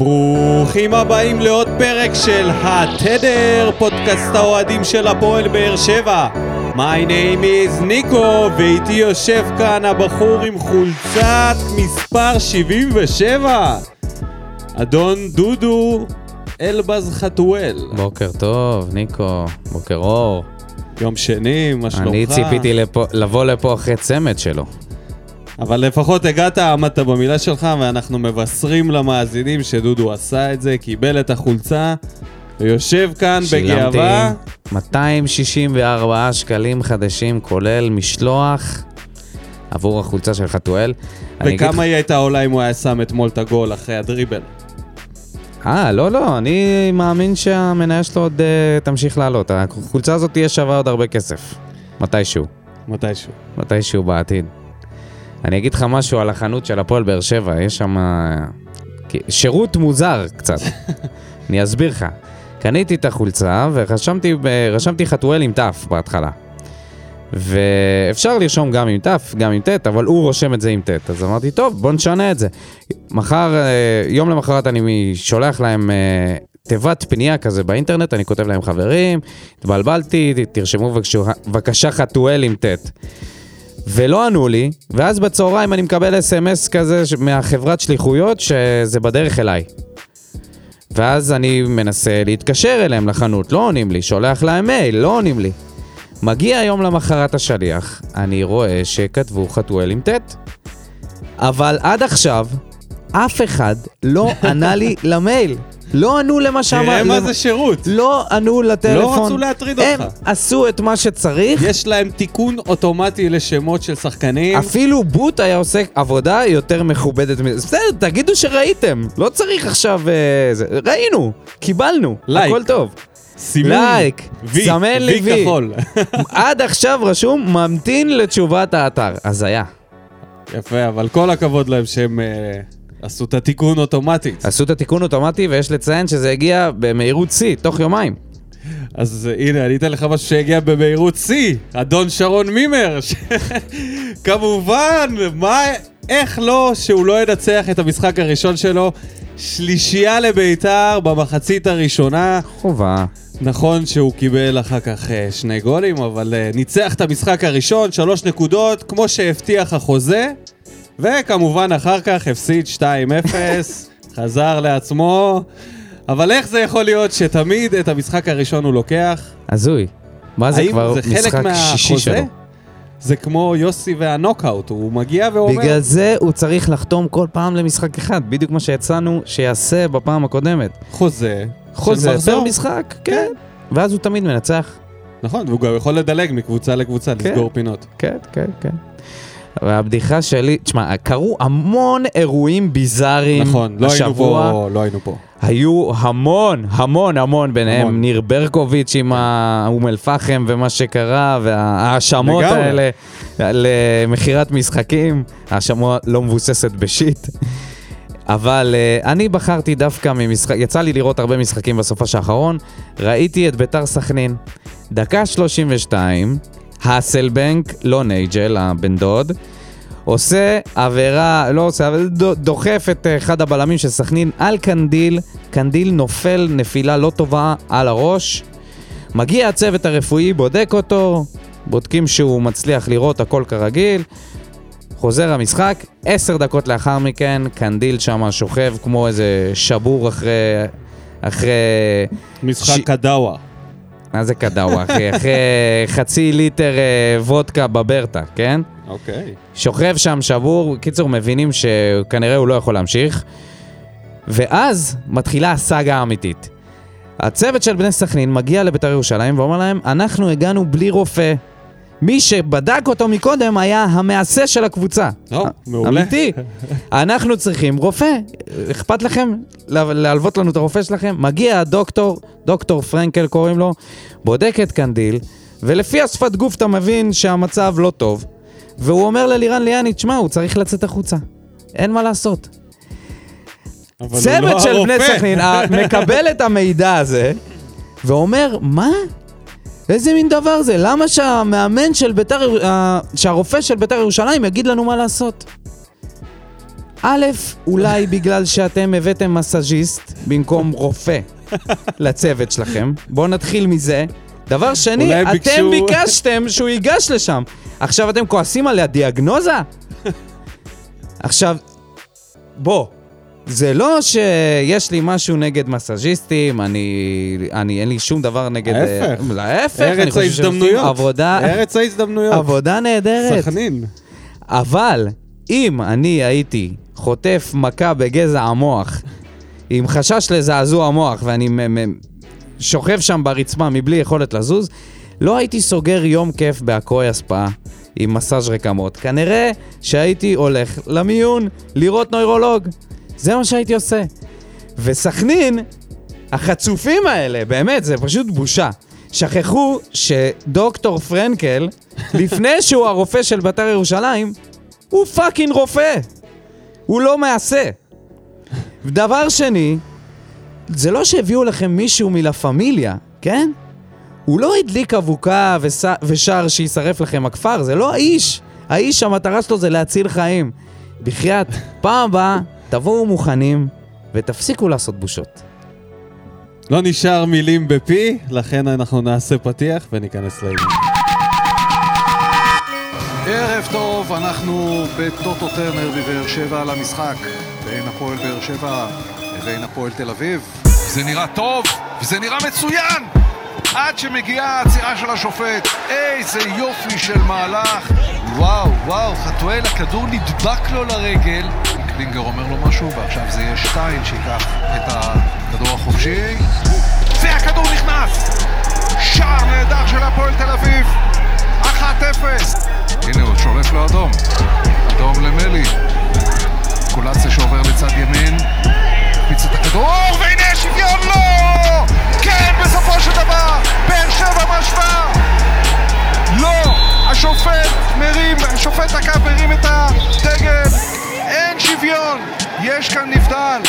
ברוכים הבאים לעוד פרק של התדר, פודקאסט האוהדים של הפועל באר שבע. My name is Nico, ואיתי יושב כאן הבחור עם חולצת מספר 77, אדון דודו אלבז חטואל. בוקר טוב, ניקו. בוקר אור. יום שני, מה שלומך? אני ציפיתי לבוא לפה אחרי צמת שלו. אבל לפחות הגעת, עמדת במילה שלך, ואנחנו מבשרים למאזינים שדודו עשה את זה, קיבל את החולצה, ויושב כאן בגאווה. שילמתי 264 שקלים חדשים, כולל משלוח, עבור החולצה של חטואל. וכמה היא הייתה עולה אם הוא היה שם אתמול את הגול אחרי הדריבל? לא, אני מאמין שהמניה שלו עוד תמשיך לעלות. החולצה הזאת תהיה שווה עוד הרבה כסף. מתישהו בעתיד. אני אגיד לך משהו על החנות של הפועל באר שבע, יש שם שירות מוזר קצת. אני אסביר לך. קניתי את החולצה ורשמתי חטואל עם תף בהתחלה. ואפשר לרשום גם עם תף, גם עם תת, אבל הוא רושם את זה עם תת. אז אמרתי, טוב, בוא נשנה את זה. מחר, יום למחרת אני שולח להם תיבת פנייה כזה באינטרנט, אני כותב להם חברים, התבלבלתי, תרשמו בבקשה חטואל עם תת. ולא ענו לי, ואז בצהריים אני מקבל SMS כזה מהחברת שליחויות שזה בדרך אליי. ואז אני מנסה להתקשר אליהם לחנות, לא עונים לי, שולח להם מייל, לא עונים לי. מגיע יום למחרת השליח, אני רואה שכתבו חטואל עם תת. אבל עד עכשיו, אף אחד לא ענה לי למייל. לא ענו למה שאמר. תראה מה זה שירות. לא ענו לטלפון. לא רצו להטריד אותך. הם עשו את מה שצריך. יש להם תיקון אוטומטי לשמות של שחקנים. אפילו בוט היה עושה עבודה יותר מכובדת. בסדר, תגידו שראיתם. לא צריך עכשיו... ראינו, קיבלנו, הכל טוב. לייק, סמן לי וי. עד עכשיו רשום, ממתין לתשובת האתר. אז היה. יפה, אבל כל הכבוד להם שהם... עשו את התיקון אוטומטית. עשו את התיקון אוטומטי, ויש לציין שזה הגיע במהירות C, תוך יומיים. אז הנה, אני אתן לך משהו שהגיע במהירות C, אדון שרון מימר. כמובן, איך לא שהוא לא ינצח את המשחק הראשון שלו, שלישייה לביתר במחצית הראשונה. חובה. נכון שהוא קיבל אחר כך 2 גולים, אבל ניצח את המשחק הראשון, 3 נקודות, כמו שהבטיח החוזה. וכמובן אחר כך הפסיד 2-0, חזר לעצמו, אבל איך זה יכול להיות שתמיד את המשחק הראשון הוא לוקח? עזוי, מה זה כבר משחק שישי שלו? זה כמו יוסי והנוקאוט, הוא מגיע ואומר... בגלל זה הוא צריך לחתום כל פעם למשחק אחד, בדיוק מה שיצאנו שיעשה בפעם הקודמת. חוזה פר משחק, כן. ואז הוא תמיד מנצח. נכון, והוא גם יכול לדלג מקבוצה לקבוצה, לסגור פינות. כן. והבדיחה שלי, תשמע, קרו המון אירועים ביזאריים השבוע. נכון, לא היינו פה. היו המון, ביניהם ניר ברקוביץ' עם האום-אל-פחם ומה שקרה, וההאשמות האלה למכירת משחקים, ההאשמה לא מבוססת בשיט. אבל אני בחרתי דווקא ממשחק, יצא לי לראות הרבה משחקים בסופה שאחרון, ראיתי את ביתר סכנין, דקה 32, הסלבנק, לא נייג'ל, הבן דוד, עושה עבירה, לא עושה, אבל דוחף את אחד הבלמים של סכנין על קנדיל, קנדיל נופל נפילה לא טובה על הראש, מגיע הצוות הרפואי, בודק אותו, בודקים שהוא מצליח לראות הכל כרגיל, חוזר המשחק, 10 דקות לאחר מכן, קנדיל שם שוכב כמו איזה שבור אחרי... משחק קדאווה. מה זה קדאווה, אחי? אחרי חצי ליטר וודקה בברטה, כן? אוקיי. שוכב שם שבור, קיצור מבינים שכנראה הוא לא יכול להמשיך, ואז מתחילה הסאגה האמיתית. הצוות של בני סכנין מגיע לביתר ירושלים ואומר להם, אנחנו הגענו בלי רופא. מי שבדק אותו מקודם היה המעשה של הקבוצה. מעולה. אמיתי. אנחנו צריכים רופא. אכפת לכם? להלוות לנו את הרופא שלכם? מגיע הדוקטור, דוקטור פרנקל קוראים לו, בודק את קנדיל, ולפי השפת גוף אתה מבין שהמצב לא טוב, והוא אומר ללירן ליאני, תשמע, הוא צריך לצאת החוצה. אין מה לעשות. צוות של בני סכנין מקבל את המידע הזה, ואומר, מה? איזה מין דבר זה? למה שהמאמן של ביתר, שהרופא של ביתר ירושלים יגיד לנו מה לעשות? א', אולי בגלל שאתם הבאתם מסאז'יסט במקום רופא לצוות שלכם. בואו נתחיל מזה. דבר שני, אתם ביקשתם שהוא ייגש לשם. עכשיו אתם כועסים עליה דיאגנוזה? עכשיו, בוא. זה לא שיש לי משהו נגד מסאז'יסטים, אני אין לי שום דבר נגד... ההפך. להפך. ארץ ההזדמנויות. עבודה... ארץ ההזדמנויות. עבודה נהדרת. סכנין. אבל אם אני הייתי חוטף מכה בגזע המוח, עם חשש לזעזוע המוח, ואני שוכב שם ברצמה מבלי יכולת לזוז, לא הייתי סוגר יום כיף בהקוי הספאה עם מסאז' רקמות. כנראה שהייתי הולך למיון לראות נוירולוג. זה מה שהייתי עושה. וסכנין, החצופים האלה, באמת, זה פשוט בושה. שכחו שדוקטור פרנקל, לפני שהוא הרופא של ביתר ירושלים, הוא פאקינג רופא. הוא לא מעשה. ודבר שני, זה לא שהביאו לכם מישהו מלה פמיליה, כן? הוא לא הדליק אבוקה ושר שישרף לכם הכפר, זה לא האיש. האיש, המטרה שלו זה להציל חיים. בחיית, פעם הבאה, תבואו מוכנים ותפסיקו לעשות בושות. לא נשאר מילים בפי, לכן אנחנו נעשה פתיח וניכנס לעניין. ערב טוב, אנחנו בטוטו טרנר בבאר שבע על המשחק. בין הפועל באר שבע לבין הפועל תל אביב. זה נראה טוב, וזה נראה מצוין! עד שמגיעה העצירה של השופט. איזה יופי של מהלך. וואו, וואו, חטואל, הכדור נדבק לו לרגל. קלינגר אומר לו משהו, ועכשיו זה יהיה שטיין שיקח את הכדור החופשי. והכדור נכנס! שער נהדר של הפועל תל אביב. 1-0. הנה הוא שולף לו אדום. אדום למלי. קולציה שעובר לצד ימין. פיץ את הכדור, והנה השוויון לא! כן, בסופו של דבר, באר שבע משווה. לא, השופט הקו מרים את הדגל. אין שוויון, יש כאן נבדל.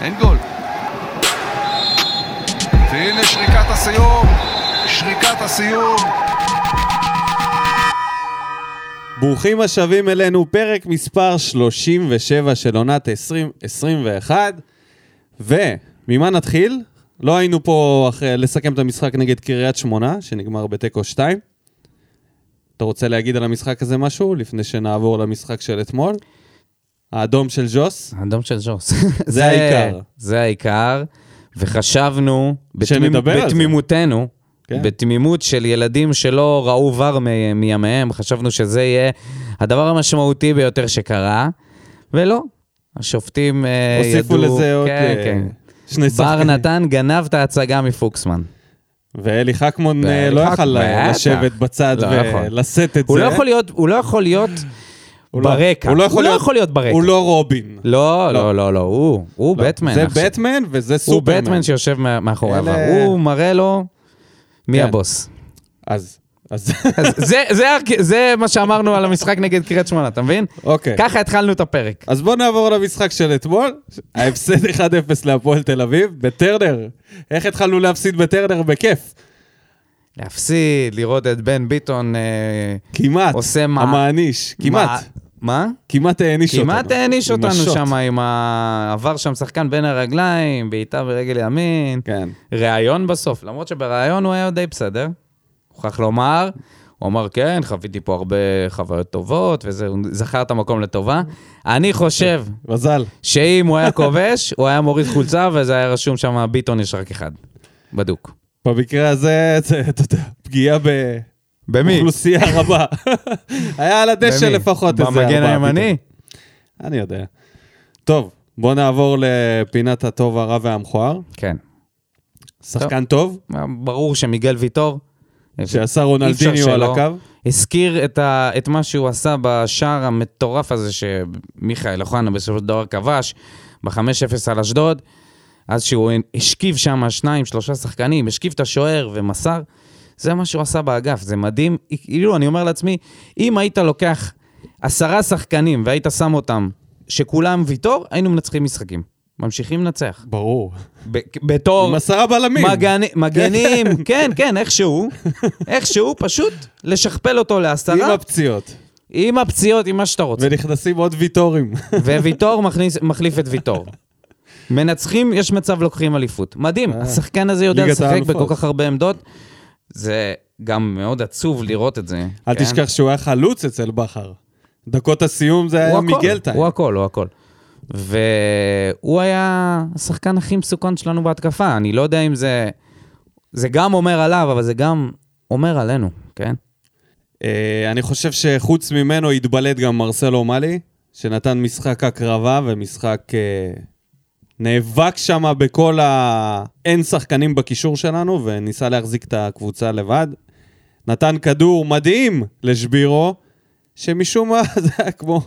אין גול. והנה שריקת הסיום, שריקת הסיום. ברוכים השבים אלינו, פרק מספר 37 של עונת 2021. וממה נתחיל? לא היינו פה אחרי לסכם את המשחק נגד קריית שמונה, שנגמר בתיקו 2. אתה רוצה להגיד על המשחק הזה משהו, לפני שנעבור למשחק של אתמול? האדום של ג'וס? האדום של ג'וס. זה העיקר. זה העיקר, וחשבנו, בתמימותנו, כן. בתמימות של ילדים שלא ראו ור מימיהם, חשבנו שזה יהיה הדבר המשמעותי ביותר שקרה, ולא. השופטים ידעו... הוסיפו לזה עוד... כן, כן. שני בר שחקנים. נתן גנב את ההצגה מפוקסמן. ואלי חכמון לא יכול לשבת בצד ולשאת את זה. הוא לא יכול להיות ברקע. הוא לא יכול להיות ברקע. הוא לא רובין. לא, לא, לא. הוא בטמן. זה בטמן וזה סופרמן. הוא בטמן שיושב מאחוריו. הוא מראה לו מי הבוס. אז... זה מה שאמרנו על המשחק נגד קריית שמונה, אתה מבין? אוקיי. ככה התחלנו את הפרק. אז בואו נעבור למשחק של אתמול, ההפסד 1-0 להפועל תל אביב, בטרנר. איך התחלנו להפסיד בטרנר? בכיף. להפסיד, לראות את בן ביטון כמעט, המעניש, כמעט. מה? כמעט העניש אותנו. כמעט העניש אותנו שם, עם העבר שם שחקן בין הרגליים, בעיטה ברגל ימין. כן. ראיון בסוף, למרות שבראיון הוא היה די בסדר. מוכרח לומר, הוא אמר, כן, חוויתי פה הרבה חוויות טובות, והוא זכר את המקום לטובה. אני חושב שאם הוא היה כובש, הוא היה מוריד חולצה, וזה היה רשום שם, ביטון יש רק אחד. בדוק. במקרה הזה, אתה יודע, פגיעה באוכלוסייה רבה. היה על הדשא לפחות איזה. במגן הימני? אני יודע. טוב, בואו נעבור לפינת הטוב, הרע והמכוער. כן. שחקן טוב? ברור שמגל ויתור. שעשה רונלדיניו על הקו. הזכיר את מה שהוא עשה בשער המטורף הזה שמיכאל אוחנה בסוף הדבר כבש, ב-5-0 על אשדוד, אז שהוא השקיב שם 2-3 שחקנים, השקיב את השוער ומסר, זה מה שהוא עשה באגף, זה מדהים. אילו, אני אומר לעצמי, אם היית לוקח 10 שחקנים והיית שם אותם, שכולם ויתור, היינו מנצחים משחקים. ממשיכים לנצח. ברור. בתור... עם 10 בלמים. מגנים, כן, כן, איכשהו. איכשהו, פשוט לשכפל אותו ל10. עם הפציעות. עם הפציעות, עם מה שאתה רוצה. ונכנסים עוד ויתורים. וויתור מחליף את ויתור. מנצחים, יש מצב לוקחים אליפות. מדהים, השחקן הזה יודע לשחק בכל כך הרבה עמדות. זה גם מאוד עצוב לראות את זה. אל תשכח שהוא היה חלוץ אצל בחר. דקות הסיום זה היה מיגלטה. הוא הכל, הוא הכל. והוא היה השחקן הכי מסוכן שלנו בהתקפה. אני לא יודע אם זה... זה גם אומר עליו, אבל זה גם אומר עלינו, כן? אני חושב שחוץ ממנו התבלט גם מרסלו מאלי, שנתן משחק הקרבה ומשחק נאבק שם בכל אין שחקנים בקישור שלנו, וניסה להחזיק את הקבוצה לבד. נתן כדור מדהים לשבירו, שמשום מה זה היה כמו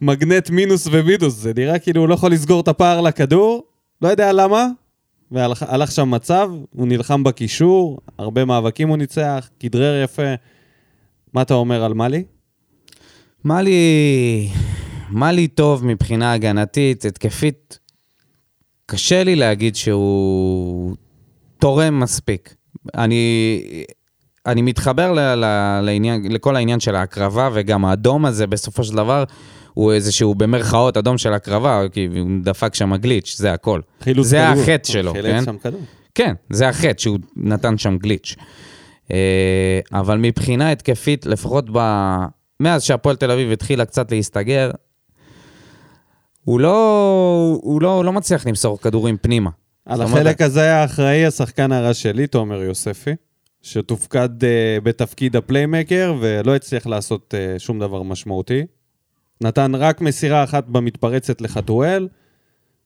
מגנט מינוס ומינוס, זה נראה כאילו הוא לא יכול לסגור את הפער לכדור, לא יודע למה, והלך שם מצב, הוא נלחם בקישור, הרבה מאבקים הוא ניצח, כדרר יפה. מה אתה אומר על מאלי? מאלי טוב מבחינה הגנתית, התקפית. קשה לי להגיד שהוא תורם מספיק. אני מתחבר לעניין, לכל העניין של ההקרבה, וגם האדום הזה בסופו של דבר, הוא איזשהו במרכאות אדום של הקרבה, כי הוא דפק שם גליץ', זה הכל. זה החטא שלו, כן? כן, זה החטא שהוא נתן שם גליץ'. אבל מבחינה התקפית, לפחות מאז שהפועל תל אביב התחילה קצת להסתגר, הוא לא מצליח למסור כדורים פנימה. על החלק הזה היה אחראי השחקן הרע שלי, תומר יוספי, שתופקד בתפקיד הפליימקר, ולא הצליח לעשות שום דבר משמעותי. נתן רק מסירה אחת במתפרצת לחטואל,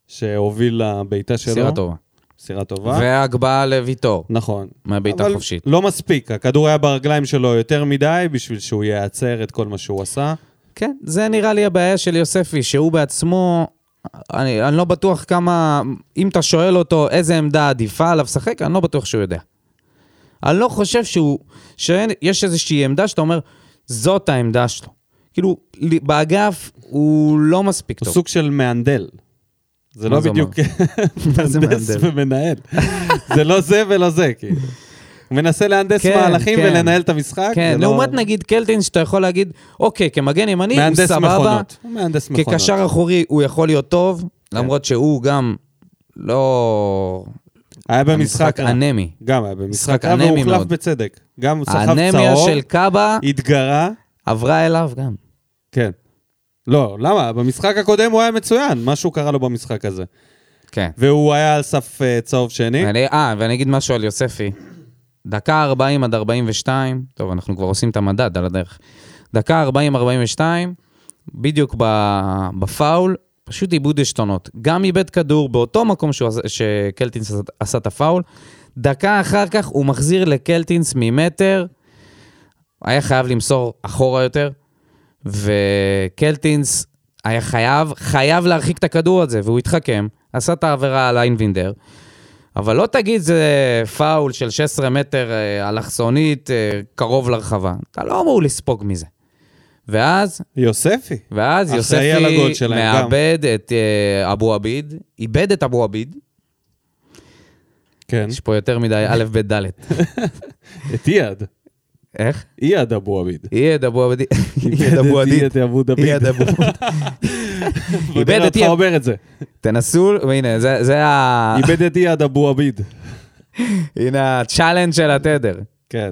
שהוביל לביתה שלו. מסירה טובה. מסירה טובה. והגבהה לויתור. נכון. מהביתה חופשית. לא מספיק, הכדור היה ברגליים שלו יותר מדי, בשביל שהוא ייעצר את כל מה שהוא עשה. כן, זה נראה לי הבעיה של יוספי, שהוא בעצמו, אני לא בטוח כמה, אם אתה שואל אותו איזה עמדה עדיפה עליו שחק, אני לא בטוח שהוא יודע. אני לא חושב שיש איזושהי עמדה שאתה אומר, זאת העמדה שלו. כאילו, באגף הוא לא מספיק טוב. הוא סוג של מאנדל. זה לא בדיוק מהנדס ומנהל. זה לא זה ולא זה, כאילו. הוא מנסה להנדס מהלכים ולנהל את המשחק. כן, לעומת נגיד קלטינס, שאתה יכול להגיד, אוקיי, כמגן ימני, הוא סבבה. מהנדס מכונות. כקשר אחורי הוא יכול להיות טוב, למרות שהוא גם לא... היה במשחק אנמי. גם היה במשחק אנמי מאוד. והוא הוחלף בצדק. גם סחב צהוב. האנמיה של קאבה. התגרה. עברה אליו גם. כן. לא, למה? במשחק הקודם הוא היה מצוין, משהו קרה לו במשחק הזה. כן. והוא היה על סף צהוב שני. ואני אגיד משהו על יוספי. דקה 40 עד 42, טוב, אנחנו כבר עושים את המדד על הדרך. דקה 40-42, בדיוק בפאול, פשוט איבוד השתונות. גם איבד כדור באותו מקום שקלטינס עשה את הפאול. דקה אחר כך הוא מחזיר לקלטינס ממטר, היה חייב למסור אחורה יותר, וקלטינס היה חייב להרחיק את הכדור הזה, והוא התחכם, עשה את העבירה על איינבינדר, אבל לא תגיד זה פאול של 16 מטר אלכסונית, קרוב לרחבה. אתה לא אמור לספוג מזה. ואז... יוספי. ואז יוספי מאבד את אבו עביד, איבד את אבו עביד, כן. יש פה יותר מדי א' ב' ד' את יד. איך? יד אבו עביד. יד אבו עביד. יד אבו עביד. יד אבו עביד. יד אבו עביד. איבד את יד. אתה אומר את זה. תנסו, והנה, זה ה... איבד את יד אבו עביד. הנה, הצ'אלנג' של התדר. כן.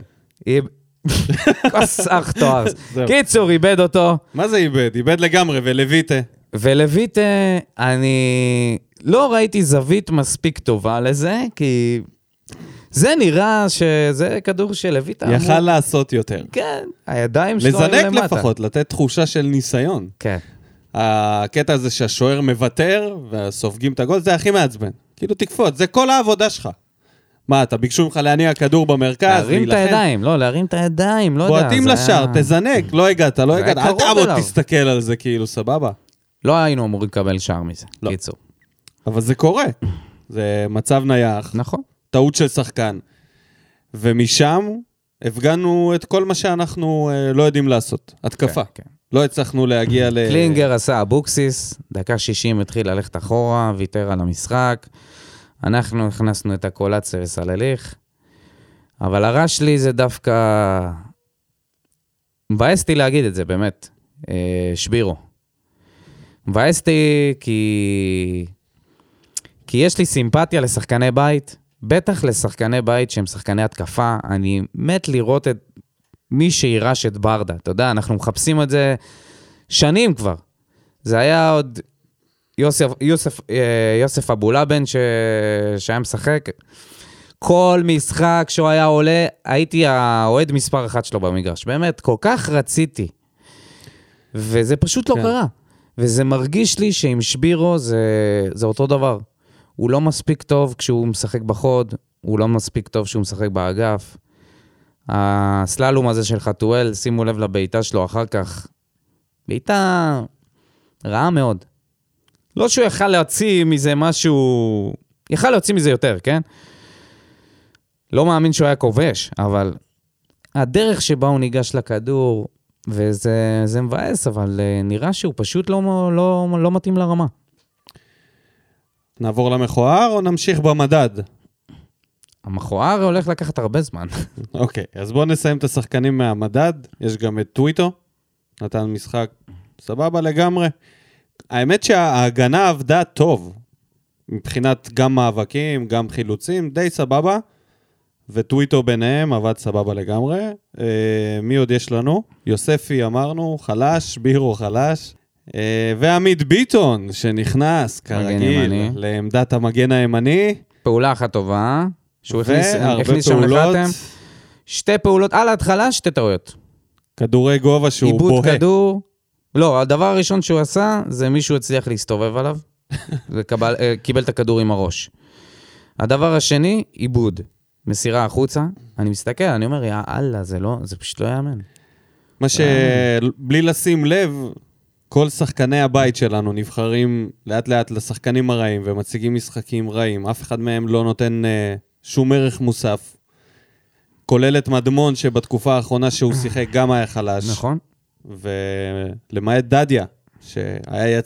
כוסח תואר. קיצור, איבד אותו. מה זה איבד? איבד לגמרי, ולויטה, אני לא ראיתי זווית מספיק טובה לזה, כי... זה נראה שזה כדור שלויטה. יכל לעשות יותר. כן, הידיים שלו היו למטה. לזנק לפחות, לתת תחושה של ניסיון. כן. הקטע הזה שהשוער מוותר, וסופגים את הגול, זה הכי מעצבן. כאילו תקפות, זה כל העבודה שלך. מה, אתה ביקשו ממך להניע כדור במרכז? להרים את הידיים, לא, להרים את הידיים, לא יודע. בועטים לשער, תזנק, לא הגעת. אל תעמוד, תסתכל על זה כאילו, סבבה. לא היינו אמורים לקבל שער מזה, קיצור. אבל זה קורה. זה מצב נייח. נכון. טעות של שחקן, ומשם הפגנו את כל מה שאנחנו לא יודעים לעשות, התקפה, לא הצלחנו להגיע ל... קלינגר עשה אבוקסיס, דקה 60 התחיל ללכת אחורה, ויתר על המשחק, אנחנו הכנסנו את הקולציה וסלליך, אבל הרע שלי זה דווקא, מבאסתי להגיד את זה באמת, שבירו. מבאסתי כי יש לי סימפתיה לשחקני בית, בטח לשחקני בית שהם שחקני התקפה, אני מת לראות את מי שירש את ברדה, אתה יודע, אנחנו מחפשים את זה שנים כבר. זה היה עוד יוסף אבולאבן שהיה משחק, כל משחק שהוא היה עולה, הייתי האוהד מספר אחד שלו במגרש, באמת, כל כך רציתי, וזה פשוט לא קרה, וזה מרגיש לי שעם שבירו זה אותו דבר, הוא לא מספיק טוב כשהוא משחק בחוד, הוא לא מספיק טוב כשהוא משחק באגף, הסללום הזה של חטואל, שימו לב לביתה שלו אחר כך, ביתה רעה מאוד, לא שהוא יכל להוציא מזה משהו, יכל להוציא מזה יותר, כן? לא מאמין שהוא היה כובש, אבל הדרך שבה הוא ניגש לכדור, וזה מבאס, אבל נראה שהוא פשוט לא מתאים לרמה. נעבור למכוער או נמשיך במדד? המכוער הולך לקחת הרבה זמן. אוקיי, אז בואו נסיים את השחקנים מהמדד, יש גם את טוויטו, נתן משחק סבבה לגמרי. האמת שההגנה עבדה טוב, מבחינת גם מאבקים, גם חילוצים, די סבבה, וטוויטו ביניהם עבד סבבה לגמרי. מי עוד יש לנו? יוספי אמרנו, חלש, בירו חלש, ועמית ביטון שנכנס כרגיל לעמדת המגן הימני. פעולה אחת טובה, שהוא הכניס שם לחתם. שתי פעולות, על ההתחלה שתי טעויות. כדורי גובה שהוא בוהה. עיבוד כדור. לא, הדבר הראשון שהוא עשה זה מישהו הצליח להסתובב עליו, וקיבל את הכדור עם הראש. הדבר השני, עיבוד. מסירה החוצה, אני מסתכל, אני אומר, יאללה, זה פשוט לא יאמן. מה שבלי לשים לב, כל שחקני הבית שלנו נבחרים לאט לאט לשחקנים הרעים, ומציגים משחקים רעים, אף אחד מהם לא נותן שום ערך מוסף, כולל את מדמון שבתקופה האחרונה שהוא שיחק גם היה חלש. נכון. ולמעט דדיה, שהיה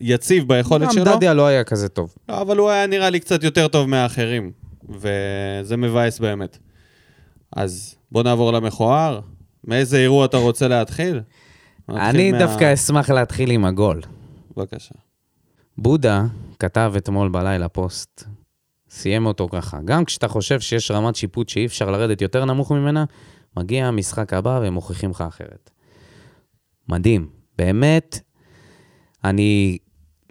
יציב ביכולת שלו. גם דדיה לא היה כזה טוב. אבל הוא היה נראה לי קצת יותר טוב מהאחרים. וזה מבאס באמת. אז בוא נעבור למכוער. מאיזה אירוע אתה רוצה להתחיל? אני דווקא אשמח להתחיל עם הגול. בבקשה. בודה כתב אתמול בלילה פוסט, סיים אותו ככה. גם כשאתה חושב שיש רמת שיפוט שאי אפשר לרדת יותר נמוך ממנה, מגיע המשחק הבא ומוכיחים לך אחרת. מדהים. באמת, אני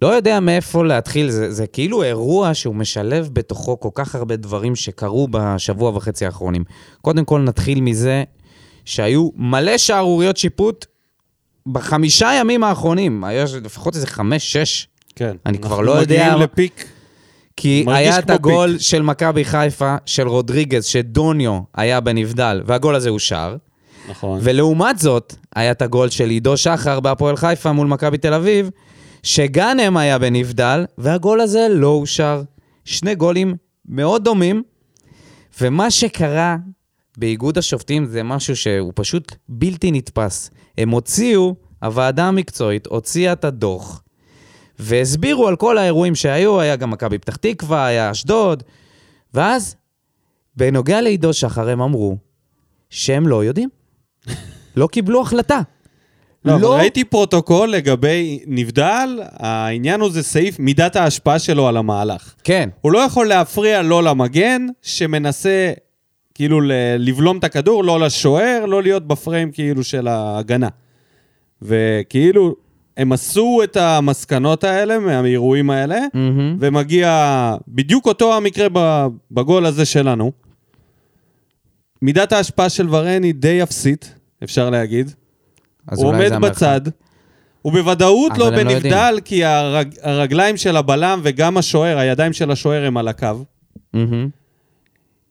לא יודע מאיפה להתחיל, זה כאילו אירוע שהוא משלב בתוכו כל כך הרבה דברים שקרו בשבוע וחצי האחרונים. קודם כל נתחיל מזה שהיו מלא שערוריות שיפוט בחמישה ימים האחרונים, היה לפחות איזה 5-6. כן. אני כבר לא יודע. אנחנו מגיעים לפיק. כי היה את הגול פיק. של מכבי חיפה, של רודריגז, שדוניו היה בנבדל, והגול הזה הוא שער. נכון. ולעומת זאת, היה את הגול של עידו שחר בהפועל חיפה מול מכבי תל אביב, שגנם היה בנבדל, והגול הזה לא אושר. שני גולים מאוד דומים, ומה שקרה באיגוד השופטים זה משהו שהוא פשוט בלתי נתפס. הם הוציאו, הוועדה המקצועית הוציאה את הדוח, והסבירו על כל האירועים שהיו, היה גם מכבי פתח תקווה, היה אשדוד, ואז בנוגע לעידו שחר הם אמרו שהם לא יודעים, לא קיבלו החלטה. לא, ראיתי פרוטוקול לגבי נבדל, העניין הוא זה סעיף מידת ההשפעה שלו על המהלך. כן. הוא לא יכול להפריע לא למגן, שמנסה כאילו לבלום את הכדור, לא לשוער, לא להיות בפריים כאילו של ההגנה. וכאילו הם עשו את המסקנות האלה, מהאירועים האלה, ומגיע בדיוק אותו המקרה בגול הזה שלנו. מידת ההשפעה של ורן היא די אפסית, אפשר להגיד. הוא עומד בצד, הוא בוודאות לא בנבדל, לא כי הרגליים של הבלם וגם השוער, הידיים של השוער הם על הקו.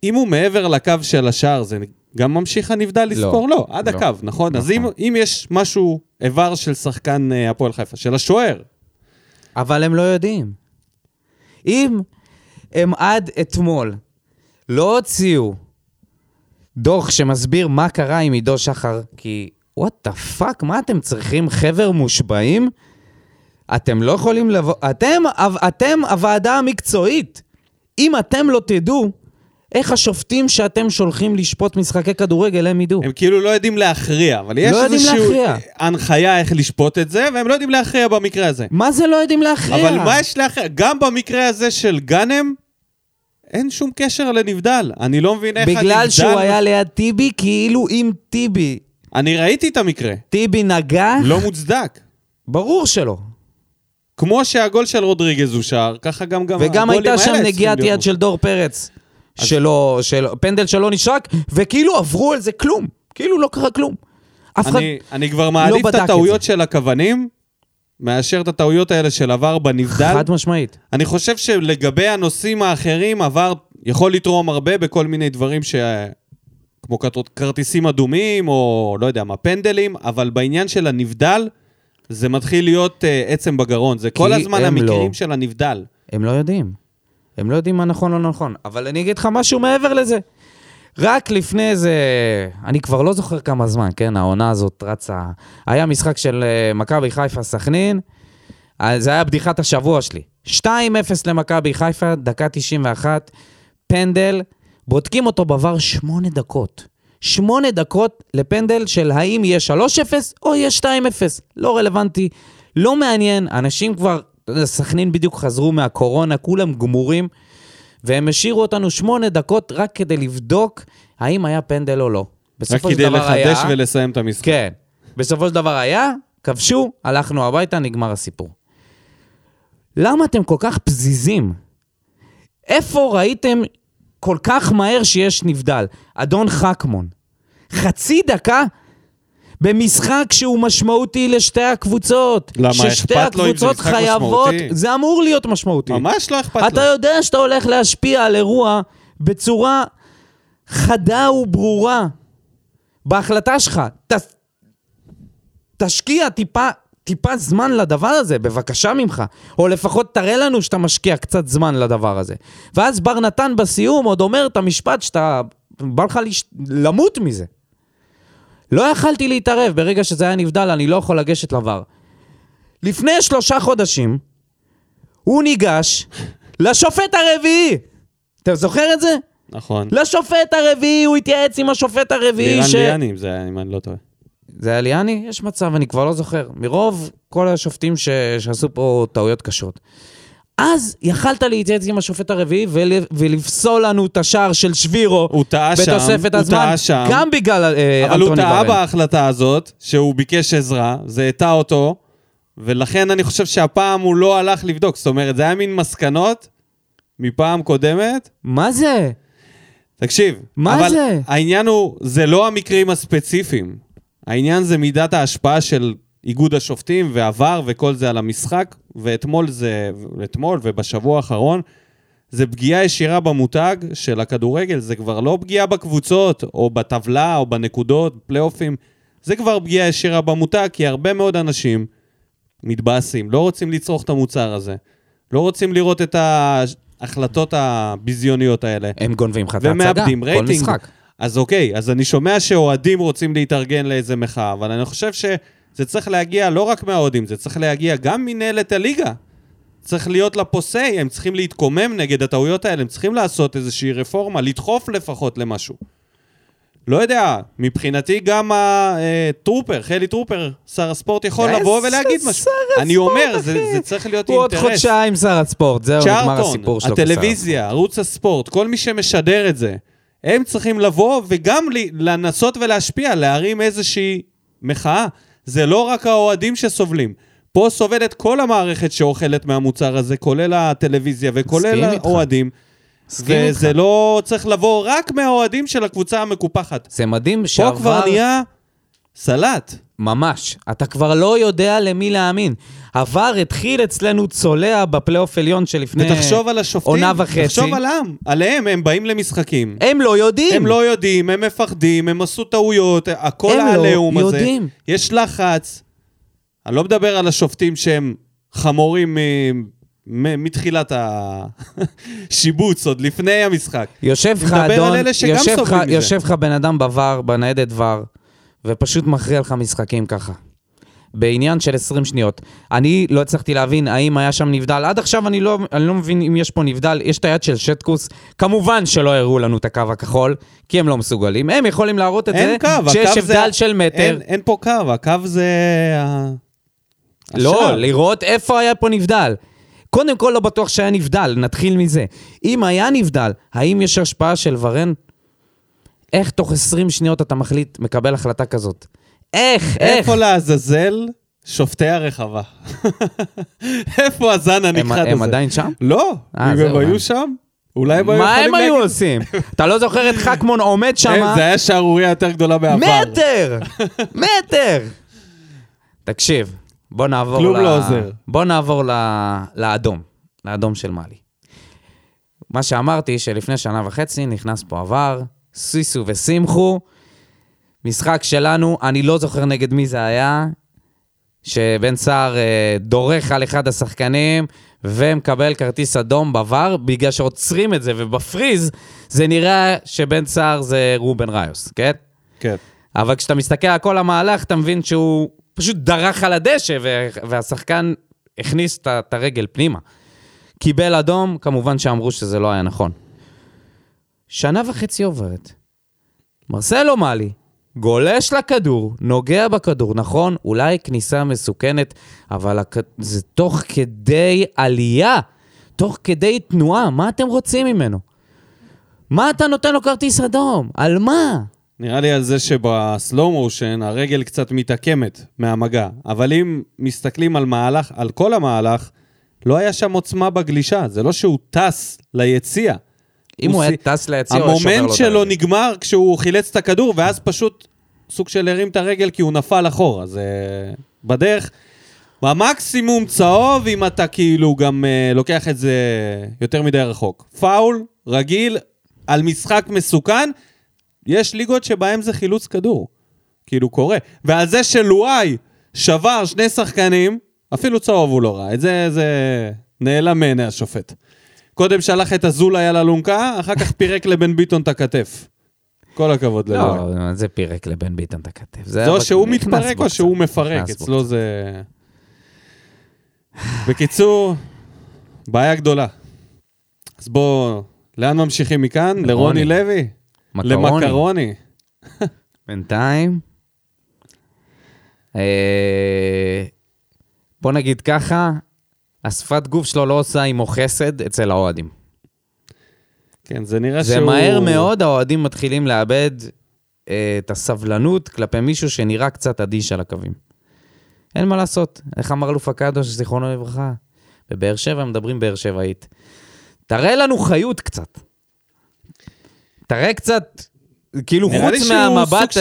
אם הוא מעבר לקו של השער, זה גם ממשיך הנבדל לספור? לא, עד לא. הקו, נכון? אז אם יש משהו, איבר של שחקן הפועל חיפה, של השוער. אבל הם לא יודעים. אם הם עד אתמול לא הוציאו דוח שמסביר מה קרה עם עידו שחר, כי what the fuck, מה אתם צריכים? חבר מושבעים? אתם לא יכולים לבוא, אתם הוועדה המקצועית. אם אתם לא תדעו, איך השופטים שאתם שולחים לשפוט משחקי כדורגל הם ידעו? הם כאילו לא יודעים להכריע, אבל יש איזושהי הנחיה איך לשפוט את זה, והם לא יודעים להכריע במקרה הזה. מה זה לא יודעים להכריע? אבל מה יש להכריע? גם במקרה הזה של גנם, אין שום קשר לנבדל. אני לא מבין איך הנבדל... בגלל שהוא היה ליד טיבי, כאילו עם טיבי. אני ראיתי את המקרה. טיבי נגח. לא מוצדק. ברור שלא. כמו שהגול של רודריגז הוא שער, ככה גם הגולים האלה. וגם הייתה שם נגיעת יד של דור פרץ. שלא, פנדל שלא נשרק, וכאילו עברו על זה כלום. כאילו לא קרה כלום. אני כבר מעדיף את הטעויות של הכוונים, מאשר את הטעויות האלה של עבר בנבדל. חד משמעית. אני חושב שלגבי הנושאים האחרים, עבר יכול לתרום הרבה בכל מיני דברים כמו כרטיסים אדומים, או לא יודע מה, פנדלים, אבל בעניין של הנבדל, זה מתחיל להיות עצם בגרון. זה כל הזמן המקרים של הנבדל. הם לא יודעים. הם לא יודעים מה נכון או לא נכון, אבל אני אגיד לך משהו מעבר לזה. רק לפני זה, אני כבר לא זוכר כמה זמן, כן, העונה הזאת רצה. היה משחק של מכבי חיפה סכנין, זה היה בדיחת השבוע שלי. 2-0 למכבי חיפה, דקה 91, פנדל, בודקים אותו בעבר 8 דקות. 8 דקות לפנדל של האם יהיה 3-0 או יהיה 2-0. לא רלוונטי, לא מעניין, אנשים כבר... סכנין בדיוק חזרו מהקורונה, כולם גמורים, והם השאירו אותנו 8 דקות רק כדי לבדוק האם היה פנדל או לא. רק כדי לחדש ולסיים את המשחק. כן. בסופו של דבר היה, כבשו, הלכנו הביתה, נגמר הסיפור. למה אתם כל כך פזיזים? איפה ראיתם כל כך מהר שיש נבדל? אדון חכמון. 0.5 דקה? במשחק שהוא משמעותי לשתי הקבוצות. למה? ששתי הקבוצות חייבות, זה אמור להיות משמעותי. ממש לא אכפת לו. אתה יודע שאתה הולך להשפיע על אירוע בצורה חדה וברורה. בהחלטה שלך, תשקיע טיפה זמן לדבר הזה, בבקשה ממך. או לפחות תראה לנו שאתה משקיע קצת זמן לדבר הזה. ואז בר נתן בסיום עוד אומר את המשפט שאתה בא לך למות מזה. לא יכלתי להתערב, ברגע שזה היה נבדל, אני לא יכול לגשת לבר. לפני 3 חודשים, הוא ניגש לשופט הרביעי. אתם זוכר את זה? נכון. לשופט הרביעי, הוא התייעץ עם השופט הרביעי. ליאני, זה היה, אם אני לא טועה. זה היה ליאני? יש מצב, אני כבר לא זוכר. מרוב כל השופטים שעשו פה טעויות קשות. אז יכלת להתייעץ עם השופט הרביעי ולפסול לנו את השער של שבירו בתוספת הזמן, גם בגלל אנטוני ברן. אבל הוא טעה בהחלטה הזאת, שהוא ביקש עזרה, זה הטעה אותו, ולכן אני חושב שהפעם הוא לא הלך לבדוק, זאת אומרת, זה היה מין מסקנות מפעם קודמת. מה זה? תקשיב. מה זה? אבל העניין הוא, זה לא המקרים הספציפיים, העניין זה מידת ההשפעה של איגוד השופטים ועבר וכל זה על המשחק, ואתמול ובשבוע האחרון, זה פגיעה ישירה במותג של הכדורגל, זה כבר לא פגיעה בקבוצות, או בטבלה, או בנקודות, פלייאופים, זה כבר פגיעה ישירה במותג, כי הרבה מאוד אנשים מתבאסים, לא רוצים לצרוך את המוצר הזה, לא רוצים לראות את ההחלטות הביזיוניות האלה. הם גונבים לך את ההצגה, כל משחק. אז אוקיי, אז אני שומע שאוהדים רוצים להתארגן לאיזה מחאה, אבל אני חושב ש... זה צריך להגיע לא רק מהאוהדים, זה צריך להגיע גם מנהלת הליגה. צריך להיות לפוסי, הם צריכים להתקומם נגד הטעויות האלה, הם צריכים לעשות איזושהי רפורמה, לדחוף לפחות למשהו. לא יודע, מבחינתי גם הטרופר, חלי טרופר, שר הספורט יכול לבוא ולהגיד משהו. אני אומר, זה צריך להיות אינטרס. הוא עוד חודשיים שר הספורט, זהו נגמר הסיפור שלו. הטלוויזיה, ערוץ הספורט, כל מי שמשדר את זה, הם צריכים לבוא וגם לנסות ולהשפיע, להרים איזושהי מחאה. זה לא רק האוהדים שסובלים. פה סובלת כל המערכת שאוכלת מהמוצר הזה, כולל הטלוויזיה וכולל האוהדים. וזה לא צריך לבוא רק מהאוהדים של הקבוצה המקופחת. זה מדהים שעבר... פה כבר נהיה סלט. ממש. אתה כבר לא יודע למי להאמין. עבר התחיל אצלנו צולע בפלייאוף עליון שלפני עונה וחצי. ותחשוב על השופטים. תחשוב עליהם. הם באים למשחקים. הם לא יודעים. הם לא יודעים, הם מפחדים, הם עשו טעויות, הכל העליהום הזה. הם לא יודעים. יש לחץ. אני לא מדבר על השופטים שהם חמורים מתחילת השיבוץ, עוד לפני המשחק. יושב לך אדון, יושב לך בן אדם בבר, בניידת בר, ופשוט מכריע לך משחקים ככה. בעניין של 20 שניות. אני לא הצלחתי להבין האם היה שם נבדל. עד עכשיו אני לא מבין אם יש פה נבדל. יש את היד של שטקוס. כמובן שלא הראו לנו את הקו הכחול, כי הם לא מסוגלים. הם יכולים להראות את זה שיש הבדל של מטר. אין פה קו, הקו זה... לא, לראות איפה היה פה נבדל. קודם כל לא בטוח שהיה נבדל, נתחיל מזה. אם היה נבדל, האם יש השפעה של ורן? איך תוך 20 שניות אתה מחליט, מקבל החלטה כזאת? איך? איפה לעזאזל שופטי הרחבה? איפה הזן הנכחד הזה? הם עדיין שם? לא, הם היו שם. אולי מה הם היו עושים? אתה לא זוכר את חכמון עומד שם? זה היה שערוריה יותר גדולה בעבר. מטר! תקשיב. בוא נעבור לאדום, לאדום של מאלי. מה שאמרתי שלפני שנה וחצי נכנס פה עבר, סיסו וסימחו, משחק שלנו, אני לא זוכר נגד מי זה היה, שבן צער דורך על אחד השחקנים, ומקבל כרטיס אדום בעבר, בגלל שעוצרים את זה, ובפריז זה נראה שבן צער זה רובן ראיוס, כן? כן. אבל כשאתה מסתכל על כל המהלך, אתה מבין שהוא... פשוט דרך על הדשא, והשחקן הכניס את הרגל פנימה. קיבל אדום, כמובן שאמרו שזה לא היה נכון. שנה וחצי עוברת. מרסלו מאלי, גולש לכדור, נוגע בכדור, נכון? אולי כניסה מסוכנת, אבל זה תוך כדי עלייה, תוך כדי תנועה. מה אתם רוצים ממנו? מה אתה נותן לו כרטיס אדום? על מה? נראה לי על זה שבסלו מושן הרגל קצת מתעקמת מהמגע, אבל אם מסתכלים על מהלך, על כל המהלך, לא היה שם עוצמה בגלישה, זה לא שהוא טס ליציאה. אם הוא היה טס ליציאה, המומנט שלו נגמר כשהוא חילץ את הכדור, ואז פשוט סוג של הרים את הרגל כי הוא נפל אחורה, אז בדרך... במקסימום צהוב, אם אתה כאילו גם לוקח את זה יותר מדי רחוק. פאול, רגיל, על משחק מסוכן, יש ליגות שבהם זה חילוץ כדור, כאילו קורה. ועל זה שלואי שבר שני שחקנים, אפילו צהוב הוא לא רע. את זה נעלם מעיני השופט. קודם שלח את הזולה על הלונקה, אחר כך פירק לבן ביטון את הכתף. כל הכבוד ללואי. לא, זה פירק לבן ביטון את הכתף. זו שהוא מתפרק או שהוא מפרק, אצלו זה... בקיצור, בעיה גדולה. אז בואו, לאן ממשיכים מכאן? לרוני לוי? למקרוני. בינתיים. בוא נגיד ככה, השפת גוף שלו לא עושה עם חסד אצל האוהדים. כן, זה נראה שהוא... זה מהר מאוד, האוהדים מתחילים לאבד את הסבלנות כלפי מישהו שנראה קצת אדיש על הקווים. אין מה לעשות. איך אמר אלוף הקדוש, זיכרונו לברכה? בבאר שבע, מדברים באר שבעית. תראה לנו חיות קצת. תראה קצת, כאילו חוץ מהמבט,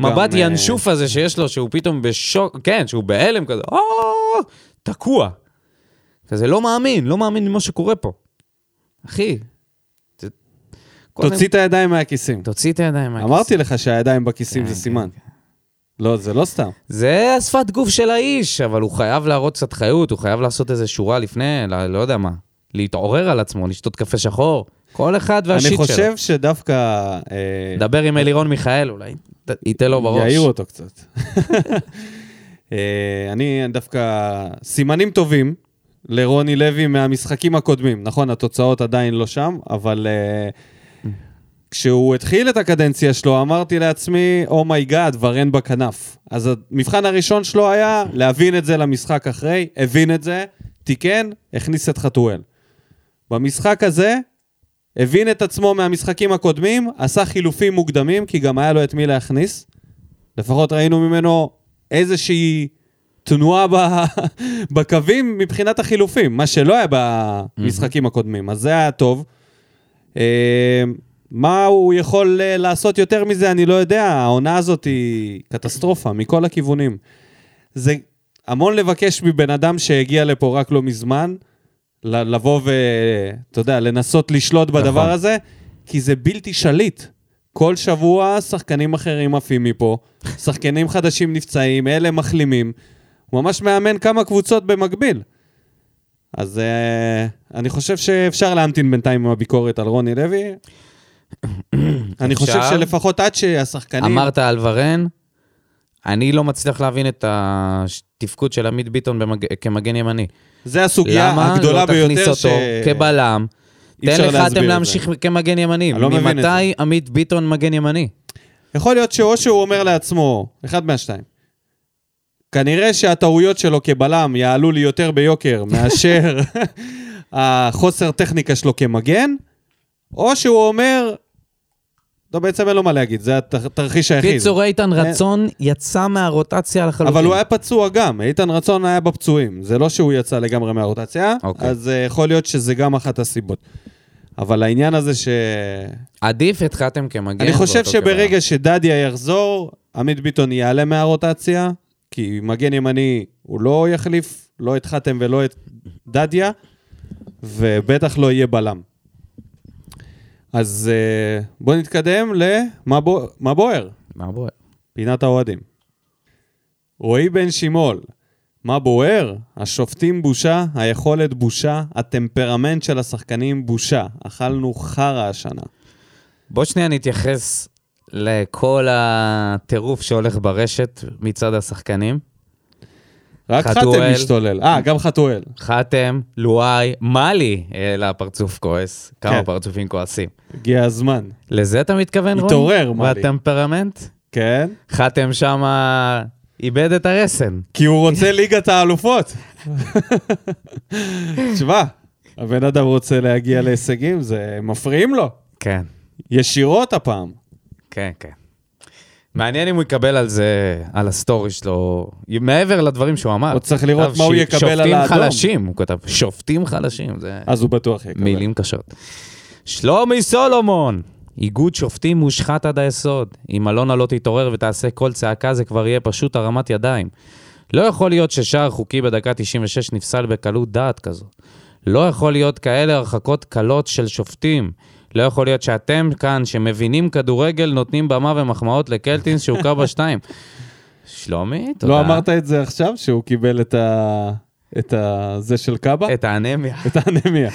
מבט ינשוף הזה שיש לו, שהוא פתאום בשוק, כן, שהוא בהלם כזה, תקוע. כזה לא מאמין למה שקורה פה. אחי. תוציא את הידיים מהכיסים. אמרתי לך שהידיים בכיסים זה סימן. לא, זה לא סתם. זה השפת גוף של האיש, אבל הוא חייב להראות קצת חיות, הוא חייב לעשות איזה שורה לפני, לא יודע מה, להתעורר על עצמו, לשתות קפה שחור. כל אחד והשיט שלו. אני חושב שדווקא... דבר עם אלירון מיכאל אולי, ייתן לו בראש. יעיר אותו קצת. אני דווקא... סימנים טובים לרוני לוי מהמשחקים הקודמים. נכון, התוצאות עדיין לא שם, אבל כשהוא התחיל את הקדנציה שלו, אמרתי לעצמי, אומייגאד, ורן בכנף. אז המבחן הראשון שלו היה להבין את זה למשחק אחרי, הבין את זה, תיקן, הכניס את חטואל. במשחק הזה... הבין את עצמו מהמשחקים הקודמים, עשה חילופים מוקדמים, כי גם היה לו את מי להכניס. לפחות ראינו ממנו איזושהי תנועה בקווים מבחינת החילופים, מה שלא היה במשחקים הקודמים, אז זה היה טוב. מה הוא יכול לעשות יותר מזה, אני לא יודע. העונה הזאת היא קטסטרופה, מכל הכיוונים. זה המון לבקש מבן אדם שהגיע לפה רק לא מזמן, לבוא ואתה יודע, לנסות לשלוט בדבר הזה, כי זה בלתי שליט. כל שבוע שחקנים אחרים עפים מפה, שחקנים חדשים נפצעים, אלה מחלימים, הוא ממש מאמן כמה קבוצות במקביל. אז אני חושב שאפשר להמתין בינתיים עם הביקורת על רוני לוי. אני חושב שלפחות עד שהשחקנים... אמרת על ורן, אני לא מצליח להבין את התפקוד של עמית ביטון כמגן ימני. זה הסוגיה הגדולה ביותר ש... כבלם, תן לך אתם להמשיך כמגן ימני. ממתי עמית ביטון מגן ימני? יכול להיות שאו שהוא אומר לעצמו, אחד מהשתיים, כנראה שהטעויות שלו כבלם יעלו לי יותר ביוקר מאשר החוסר טכניקה שלו כמגן, או שהוא אומר... לא, בעצם אין לו מה להגיד, זה התרחיש היחיד. פיצור איתן רצון יצא מהרוטציה לחלוטין. אבל הוא היה פצוע גם, איתן רצון היה בפצועים, זה לא שהוא יצא לגמרי מהרוטציה, אז יכול להיות שזה גם אחת הסיבות. אבל העניין הזה ש... עדיף התחלתם כמגן. אני חושב שברגע שדדיה יחזור, עמית ביטון יעלה מהרוטציה, כי מגן ימני הוא לא יחליף, לא את חתם ולא את דדיה, ובטח לא יהיה בלם. אז בוא נתקדם למה בוער? מה בוער? פינת האוהדים. רועי בן שימול, מה בוער? השופטים בושה, היכולת בושה, הטמפרמנט של השחקנים בושה. אכלנו חרה השנה. בוא שנייה נתייחס לכל הטירוף שהולך ברשת מצד השחקנים. רק חתם משתולל. גם חטואל. חתם, לואי, מאלי, לפרצוף כועס. כמה פרצופים כועסים. הגיע הזמן. לזה אתה מתכוון, רוני? התעורר, מאלי. והטמפרמנט? כן. חתם שם איבד את הרסן. כי הוא רוצה ליגת האלופות. תשמע, הבן אדם רוצה להגיע להישגים, זה מפריעים לו. כן. ישירות הפעם. כן, כן. מעניין אם הוא יקבל על זה, על הסטורי שלו, מעבר לדברים שהוא אמר. הוא צריך לראות מה הוא יקבל על האדום. שופטים חלשים, הוא כתב, שופטים חלשים. אז הוא בטוח יקבל. מילים קשות. שלומי סולומון, איגוד שופטים מושחת עד היסוד. אם אלונה לא תתעורר ותעשה כל צעקה, זה כבר יהיה פשוט הרמת ידיים. לא יכול להיות ששער חוקי בדקה 96 נפסל בקלות דעת כזו. לא יכול להיות כאלה הרחקות קלות של שופטים. לא יכול להיות שאתם כאן, שמבינים כדורגל, נותנים במה ומחמאות לקלטינס שהוקע בשתיים. שלומי, תודה. לא אמרת את זה עכשיו, שהוא קיבל את זה של קאבה? את האנמיה. את האנמיה.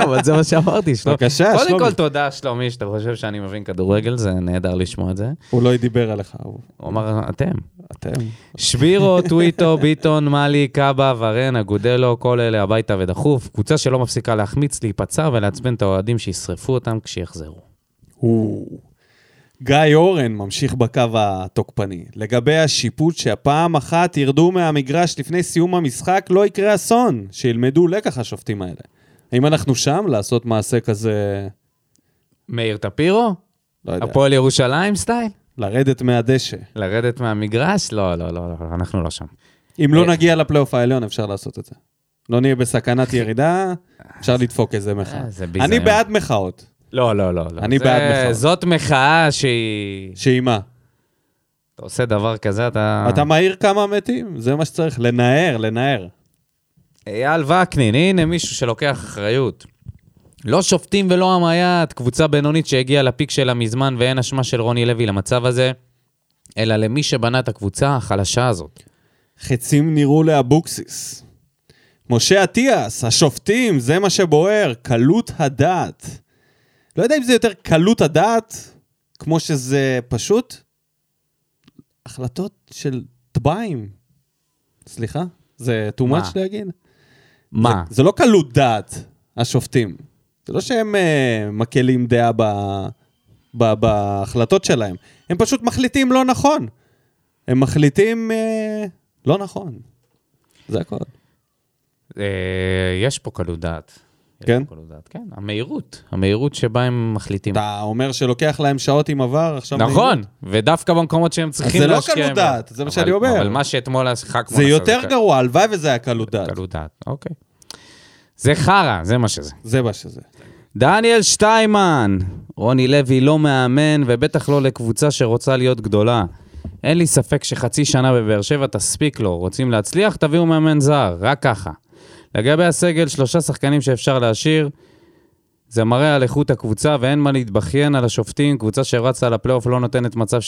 אבל זה מה שאמרתי, שלומי. בבקשה, שלומי. קודם כל תודה, שלומי, שאתה חושב שאני מבין כדורגל, זה נהדר לשמוע את זה. הוא לא ידיבר עליך. הוא אמר, אתם. שבירו, טוויטו, ביטון, מאלי, קאבה, ורן, אגודלו, כל אלה הביתה ודחוף. קבוצה שלא מפסיקה להחמיץ, להיפצע ולהצבן את האוהדים שישרפו אותם כשיחזרו. גיא אורן ממשיך בקו התוקפני. לגבי השיפוט שהפעם אחת ירדו מהמגרש לפני סיום המשחק, לא יקרה אסון, שילמדו לקח השופטים האלה. האם אנחנו שם לעשות מעשה כזה... מאיר תפירו? לא יודע. הפועל ירושלים סטייל? לרדת מהדשא. לרדת מהמגרש? לא, לא, לא, אנחנו לא שם. אם לא נגיע לפלייאוף העליון, אפשר לעשות את זה. לא נהיה בסכנת ירידה, אפשר לדפוק איזה מחאה. אני בעד מחאות. לא, לא, לא. אני בעד מחאה. זאת מחאה שהיא... שהיא מה? אתה עושה דבר כזה, אתה מהיר כמה מתים, זה מה שצריך, לנער. אייל וקנין, הנה מישהו שלוקח אחריות. לא שופטים ולא המעיית, קבוצה בינונית שהגיעה לפיק שלה מזמן, ואין אשמה של רוני לוי למצב הזה, אלא למי שבנה את הקבוצה החלשה הזאת. חצים נראו לאבוקסיס. משה עטיאס, השופטים, זה מה שבוער, קלות הדעת. לא יודע אם זה יותר קלות הדעת, כמו שזה פשוט, החלטות של טבעים. סליחה, זה too much להגיד. מה? זה לא קלות דעת, השופטים. זה לא שהם מקלים דעה בהחלטות שלהם. הם פשוט מחליטים לא נכון. הם מחליטים לא נכון. זה הכל. יש פה קלות דעת. כן? כן, המהירות שבה הם מחליטים. אתה אומר שלוקח להם שעות עם עבר, עכשיו מהירות. נכון, ודווקא במקומות שהם צריכים להשקיע. אז זה לא קלות דעת, זה מה שאני אומר. אבל מה שאתמול השחק כמו... זה יותר גרוע, הלוואי וזה היה קלות דעת. קלות דעת, אוקיי. זה חרה, זה מה שזה. זה מה שזה. דניאל שטיימן, רוני לוי לא מאמן, ובטח לא לקבוצה שרוצה להיות גדולה. אין לי ספק שחצי שנה בבאר שבע תספיק לו, רוצים להצליח, תביאו מאמן זר, רק ככה. לגבי הסגל, 3 שחקנים שאפשר להשאיר, זה מראה על איכות הקבוצה, ואין מה להתבחין על השופטים, קבוצה שרצה על הפלייאוף לא נותנת מצב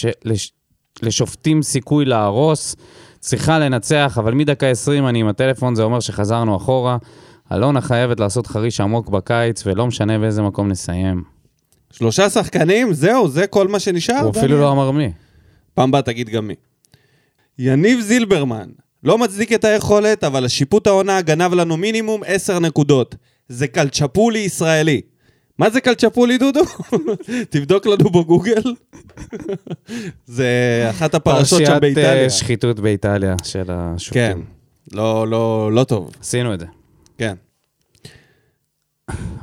לשופטים סיכוי להרוס, צריכה לנצח, אבל מדקה 20 אני עם הטלפון, זה אומר שחזרנו אחורה, אלונה חייבת לעשות חריש עמוק בקיץ, ולא משנה באיזה מקום נסיים. 3 שחקנים, זהו, זה כל מה שנשאר. הוא אפילו לא אמר מי. פעם בא תגיד גם מי. יניב זילברמן, לא מצדיק את היכולת, אבל השיפוט העונה גנב לנו מינימום 10 נקודות. זה קלצ'פולי ישראלי. מה זה קלצ'פולי, דודו? תבדוק לנו בגוגל. זה אחת הפרשות שם באיטליה. פרשיית שחיתות באיטליה של השופטים. כן, לא טוב. עשינו את זה. כן.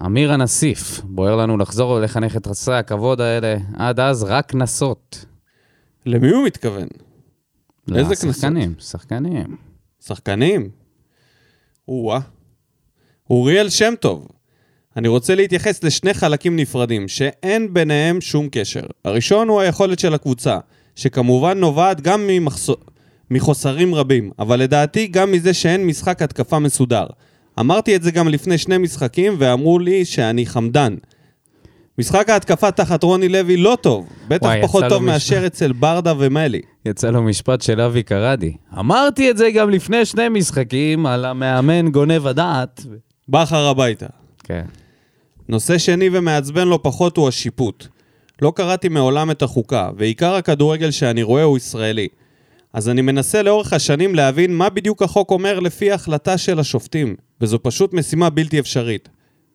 אמיר הנסיף, בוער לנו לחזור ולחנך את רצי הכבוד האלה, עד אז רק כנסות. למי הוא מתכוון? איזה כנסות? שחקנים. שחקנים? וואה. אוריאל שם טוב. אני רוצה להתייחס לשני חלקים נפרדים, שאין ביניהם שום קשר. הראשון הוא היכולת של הקבוצה, שכמובן נובעת גם מחוסרים רבים, אבל לדעתי גם מזה שאין משחק התקפה מסודר. אמרתי את זה גם לפני 2 משחקים, ואמרו לי שאני חמדן. משחק ההתקפה תחת רוני לוי לא טוב, בטח פחות טוב מאשר אצל ברדה ומלי. יצא לו משפט של אבי קרדי. אמרתי את זה גם לפני 2 משחקים, על המאמן גונב הדעת. בחר הביתה. כן. נושא שני ומעצבן לו פחות הוא השיפוט. לא קראתי מעולם את החוקה, ועיקר הכדורגל שאני רואה הוא ישראלי. אז אני מנסה לאורך השנים להבין מה בדיוק החוק אומר לפי ההחלטה של השופטים, וזו פשוט משימה בלתי אפשרית.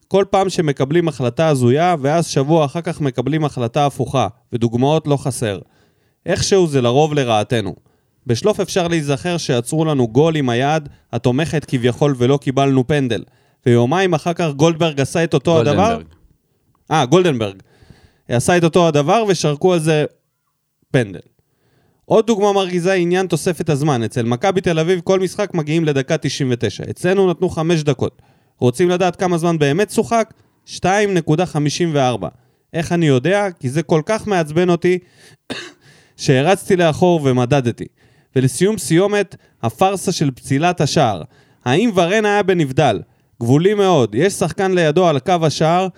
כל פעם שמקבלים החלטה הזויה, ואז שבוע אחר כך מקבלים החלטה הפוכה, ודוגמאות לא חסר. איכשהו זה לרוב לרעתנו. בשלוף אפשר להיזכר שיצרו לנו גול עם היד, התומכת כביכול ולא קיבלנו פנדל. ויומיים אחר כך גולדברג עשה את אותו הדבר. גולדנברג. עשה את אותו הדבר ושרקו על זה פנדל. עוד דוגמה מרגיזה היא עניין תוספת הזמן. אצל מכבי תל אביב כל משחק מגיעים לדקה 99. אצלנו נתנו 5 דקות. רוצים לדעת כמה זמן באמת שוחק? 2.54. איך אני יודע? כי זה כל כך מעצבן אותי שהרצתי לאחור ומדדתי. ולסיום סיומת הפרסה של פצילת השער. האם ורן היה בנבדל? גבולי מאוד, יש שחקן לידו על קו השער,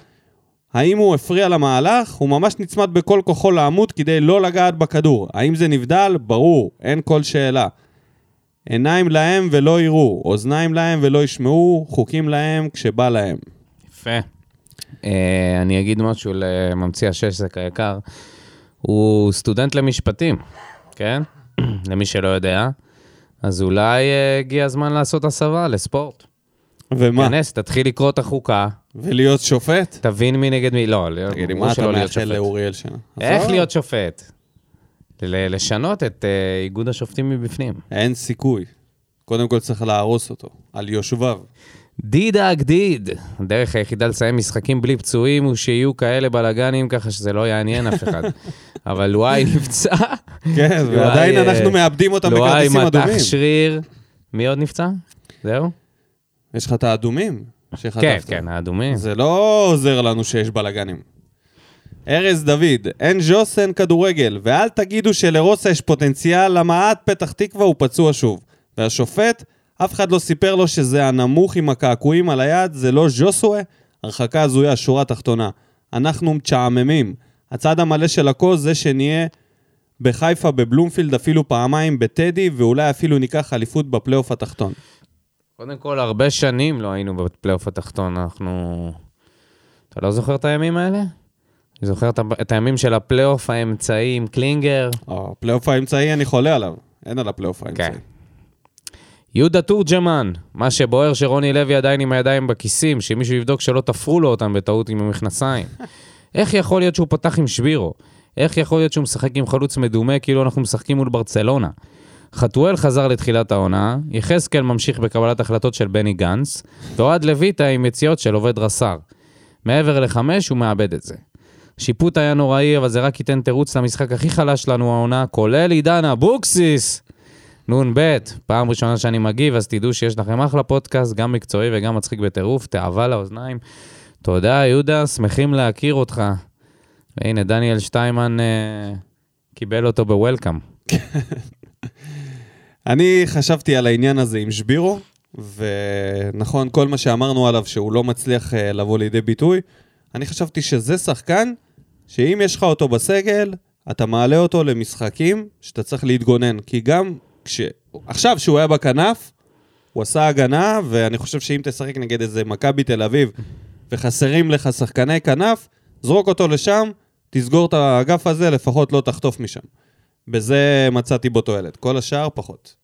האם הוא הפריע למהלך? הוא ממש נצמד בכל כוחו לעמוד כדי לא לגעת בכדור. האם זה נבדל? ברור, אין כל שאלה. עיניים להם ולא יראו, אוזניים להם ולא ישמעו, חוקים להם כשבא להם. יפה. אני אגיד משהו לממציא השסק היקר, הוא סטודנט למשפטים, כן? למי שלא יודע, אז אולי הגיע הזמן לעשות הסבה לספורט. ומה? כנס, תתחיל לקרוא את החוקה. ולהיות שופט? תבין מי נגד מי. לא, תגידי, מה אתה מאחל לאוריאל שנה? איך להיות שופט? לשנות את איגוד השופטים מבפנים. אין סיכוי. קודם כל צריך להרוס אותו. על יושביו. דידה אגדיד. הדרך היחידה לסיים משחקים בלי פצועים הוא שיהיו כאלה בלגנים, ככה שזה לא יעניין אף אחד. אבל לואי נפצע. כן, ועדיין אנחנו מאבדים אותם בכרטיסים אדומים. לואי מתח שריר. מי עוד נפצע? זהו. יש לך את האדומים שחטפת. כן, האדומים. זה לא עוזר לנו שיש בלגנים. ארז דוד, אין ג'וסן כדורגל, ואל תגידו שלרוסה יש פוטנציאל, למה עד פתח תקווה הוא פצוע שוב. והשופט, אף אחד לא סיפר לו שזה הנמוך עם הקעקועים על היד, זה לא ג'וסווה, הרחקה הזויה, שורה תחתונה. אנחנו מצ'עממים. הצד המלא של הכל זה שנהיה בחיפה, בבלומפילד, אפילו פעמיים בטדי, ואולי אפילו ניקח אליפות בפלייאוף התחתון. קודם כל, הרבה שנים לא היינו בפלייאוף התחתון, אנחנו... אתה לא זוכר את הימים האלה? אני זוכר את הימים של הפלייאוף האמצעי עם קלינגר. הפלייאוף האמצעי, אני חולה עליו. אין על הפלייאוף האמצעי. יהודה טורג'מן, מה שבוער שרוני לוי עדיין עם הידיים בכיסים, שמישהו יבדוק שלא תפרו לו אותם בטעות עם המכנסיים. איך יכול להיות שהוא פתח עם שבירו? איך יכול להיות שהוא משחק עם חלוץ מדומה, כאילו אנחנו משחקים מול ברצלונה? חטואל חזר לתחילת העונה, יחזקאל ממשיך בקבלת החלטות של בני גנץ, ועד לויטה עם יציאות של עובד רסר. מעבר ל5 הוא מאבד את זה. שיפוט היה נוראי, אבל זה רק ייתן תירוץ למשחק הכי חלש לנו העונה, כולל עידן אבוקסיס. נון בית, פעם ראשונה שאני מגיב, אז תדעו שיש לכם אחלה פודקאסט, גם מקצועי וגם מצחיק בטירוף, תאווה לאוזניים. תודה יהודה, שמחים להכיר אותך. והנה דניאל שטיימן קיבל אותו בוולקאם. אני חשבתי על העניין הזה עם שבירו, ונכון, כל מה שאמרנו עליו שהוא לא מצליח לבוא לידי ביטוי, אני חשבתי שזה שחקן, שאם יש לך אותו בסגל, אתה מעלה אותו למשחקים שאתה צריך להתגונן, כי גם עכשיו שהוא היה בכנף, הוא עשה הגנה, ואני חושב שאם תשחק נגד איזה מכבי תל אביב, וחסרים לך שחקני כנף, זרוק אותו לשם, תסגור את האגף הזה, לפחות לא תחטוף משם. בזה מצאתי בו תועלת. כל השאר פחות.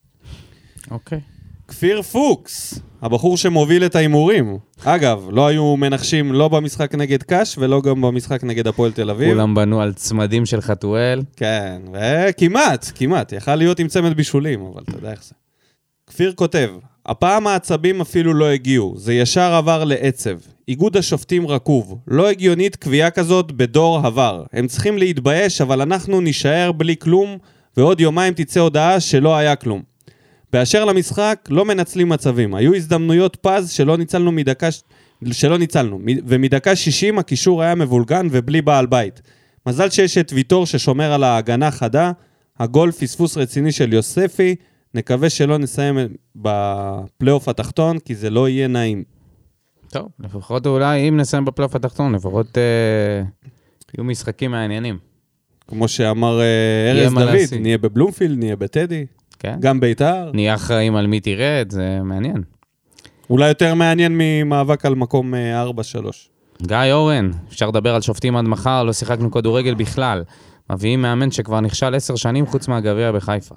אוקיי. כפיר פוקס, הבחור שמוביל את האימורים. אגב, לא היו מנחשים לא במשחק נגד קש, ולא גם במשחק נגד הפועל תל אביב. כולם בנו על צמדים של חטואל. כן, וכמעט, כמעט. יכל להיות עם צמד בישולים, אבל אתה יודע איך זה. כפיר כותב, הפעם העצבים אפילו לא הגיעו, זה ישר עבר לעצב. איגוד השופטים רכוב, לא הגיונית קביעה כזאת בדור עבר. הם צריכים להתבייש, אבל אנחנו נשאר בלי כלום, ועוד יומיים תצא הודעה שלא היה כלום. באשר למשחק, לא מנצלים מצבים. היו הזדמנויות פז שלא ניצלנו, ומדקה 60 הקישור היה מבולגן ובלי בעל בית. מזל שיש את ויתור ששומר על ההגנה חדה, הגול פספוס רציני של יוספי, נקווה שלא נסיים בפלייאוף התחתון, כי זה לא יהיה נעים. טוב, לפחות אולי אם נסיים בפלייאוף התחתון, לפחות יהיו משחקים מעניינים. כמו שאמר ארז דוד, נהיה בבלומפילד, נהיה בטדי, כן? גם ביתר. נהיה אחראים על מי תראה, זה מעניין. אולי יותר מעניין ממאבק על מקום 4-3. גיא אורן, אפשר לדבר על שופטים עד מחר, לא שיחקנו כדורגל בכלל. מביאים מאמן שכבר נכשל 10 שנים חוץ מהגביע בחיפה.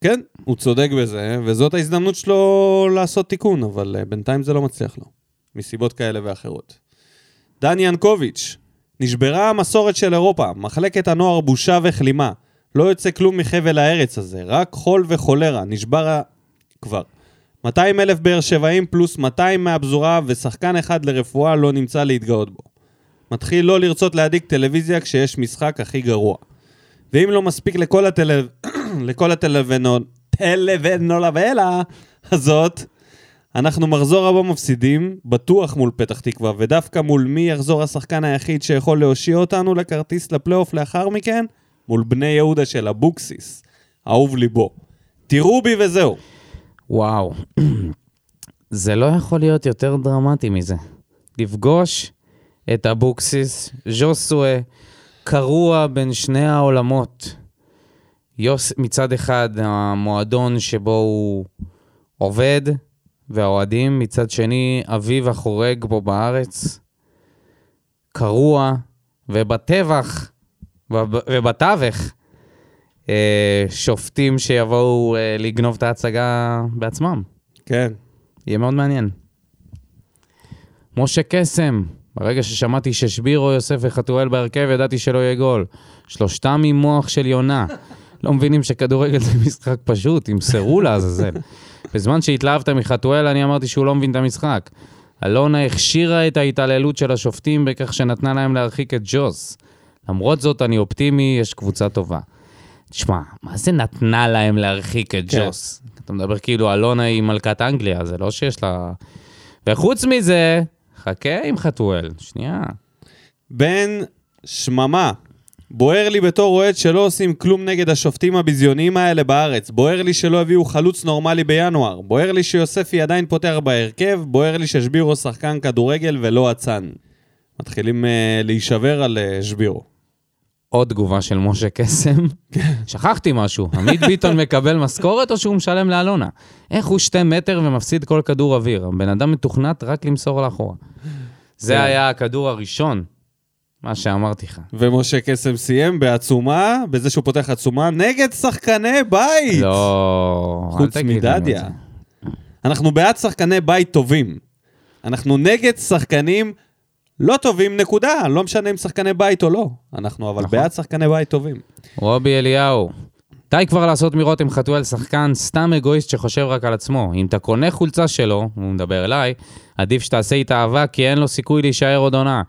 כן, הוא צודק בזה, וזאת ההזדמנות שלו לעשות תיקון, אבל בינתיים זה לא מצליח לו, מסיבות כאלה ואחרות. דני אנקוביץ', נשברה המסורת של אירופה, מחלקת הנוער בושה וחלימה, לא יוצא כלום מחבל הארץ הזה, רק חול וחולרה, נשברה כבר. 200,000 באר שבעים פלוס 200 מהפזורה, ושחקן אחד לרפואה לא נמצא להתגאות בו. מתחיל לא לרצות להדיק טלוויזיה כשיש משחק הכי גרוע. ואם לא מספיק לכל הטלוונולה ואלה הזאת, אנחנו מחזור הבא מפסידים, בטוח מול פתח תקווה, ודווקא מול מי יחזור השחקן היחיד שיכול להושיע אותנו לכרטיס לפלייאוף לאחר מכן, מול בני יהודה של אבוקסיס, אהוב ליבו. תראו בי וזהו. וואו, זה לא יכול להיות יותר דרמטי מזה. לפגוש את אבוקסיס, ז'וסואה, קרוע בין שני העולמות. יוס מצד אחד המועדון שבו הוא עובד והאוהדים, מצד שני אביו החורג בו בארץ, קרוע ובטווח ובתווך שופטים שיבואו לגנוב את ההצגה בעצמם. כן. יהיה מאוד מעניין. משה קסם, ברגע ששמעתי ששבירו, יוסף וחטואל בהרכב, ידעתי שלא יהיה גול. שלושתם עם מוח של יונה. לא מבינים שכדורגל זה משחק פשוט, עם סירולה הזזל. בזמן שהתלהבת מחטואל, אני אמרתי שהוא לא מבין את המשחק. אלונה הכשירה את ההתעללות של השופטים, בכך שנתנה להם להרחיק את ג'וס. למרות זאת, אני אופטימי, יש קבוצה טובה. תשמע, מה זה נתנה להם להרחיק את ג'וס? אתה מדבר כאילו, אלונה היא מלכת אנגליה, זה לא שיש לה... וחוץ מזה, חכה עם חטואל. שנייה. בן שממה. בוער לי בתור רועד שלא עושים כלום נגד השופטים הביזיוניים האלה בארץ, בוער לי שלא הביאו חלוץ נורמלי בינואר, בוער לי שיוספי עדיין פותח בהרכב, בוער לי ששבירו שחקן כדורגל ולא עצן. מתחילים להישבר על שבירו. עוד תגובה של משה קסם, שכחתי משהו, עמית ביטון מקבל משכורת או שהוא משלם לאלונה? איך הוא 2 מטר ומפסיד כל כדור אוויר? הבן אדם מתוכנת רק למסור לאחורה. זה היה הכדור הראשון. מה שאמרתי לך. ומשה קסם סיים בעצומה, בזה שהוא פותח עצומה, נגד שחקני בית. לא, חוץ מדדיה. אנחנו בעד שחקני בית טובים. אנחנו נגד שחקנים לא טובים, נקודה. לא משנה אם שחקני בית או לא. אנחנו אבל בעד שחקני בית טובים. רובי אליהו. די כבר לעשות מירות עם חטואל שחקן, סתם אגואיסט שחושב רק על עצמו. אם אתה קונה חולצה שלו, הוא מדבר אליי, עדיף שתעשה איתה אהבה, כי אין לו סיכוי להישאר עוד עונה.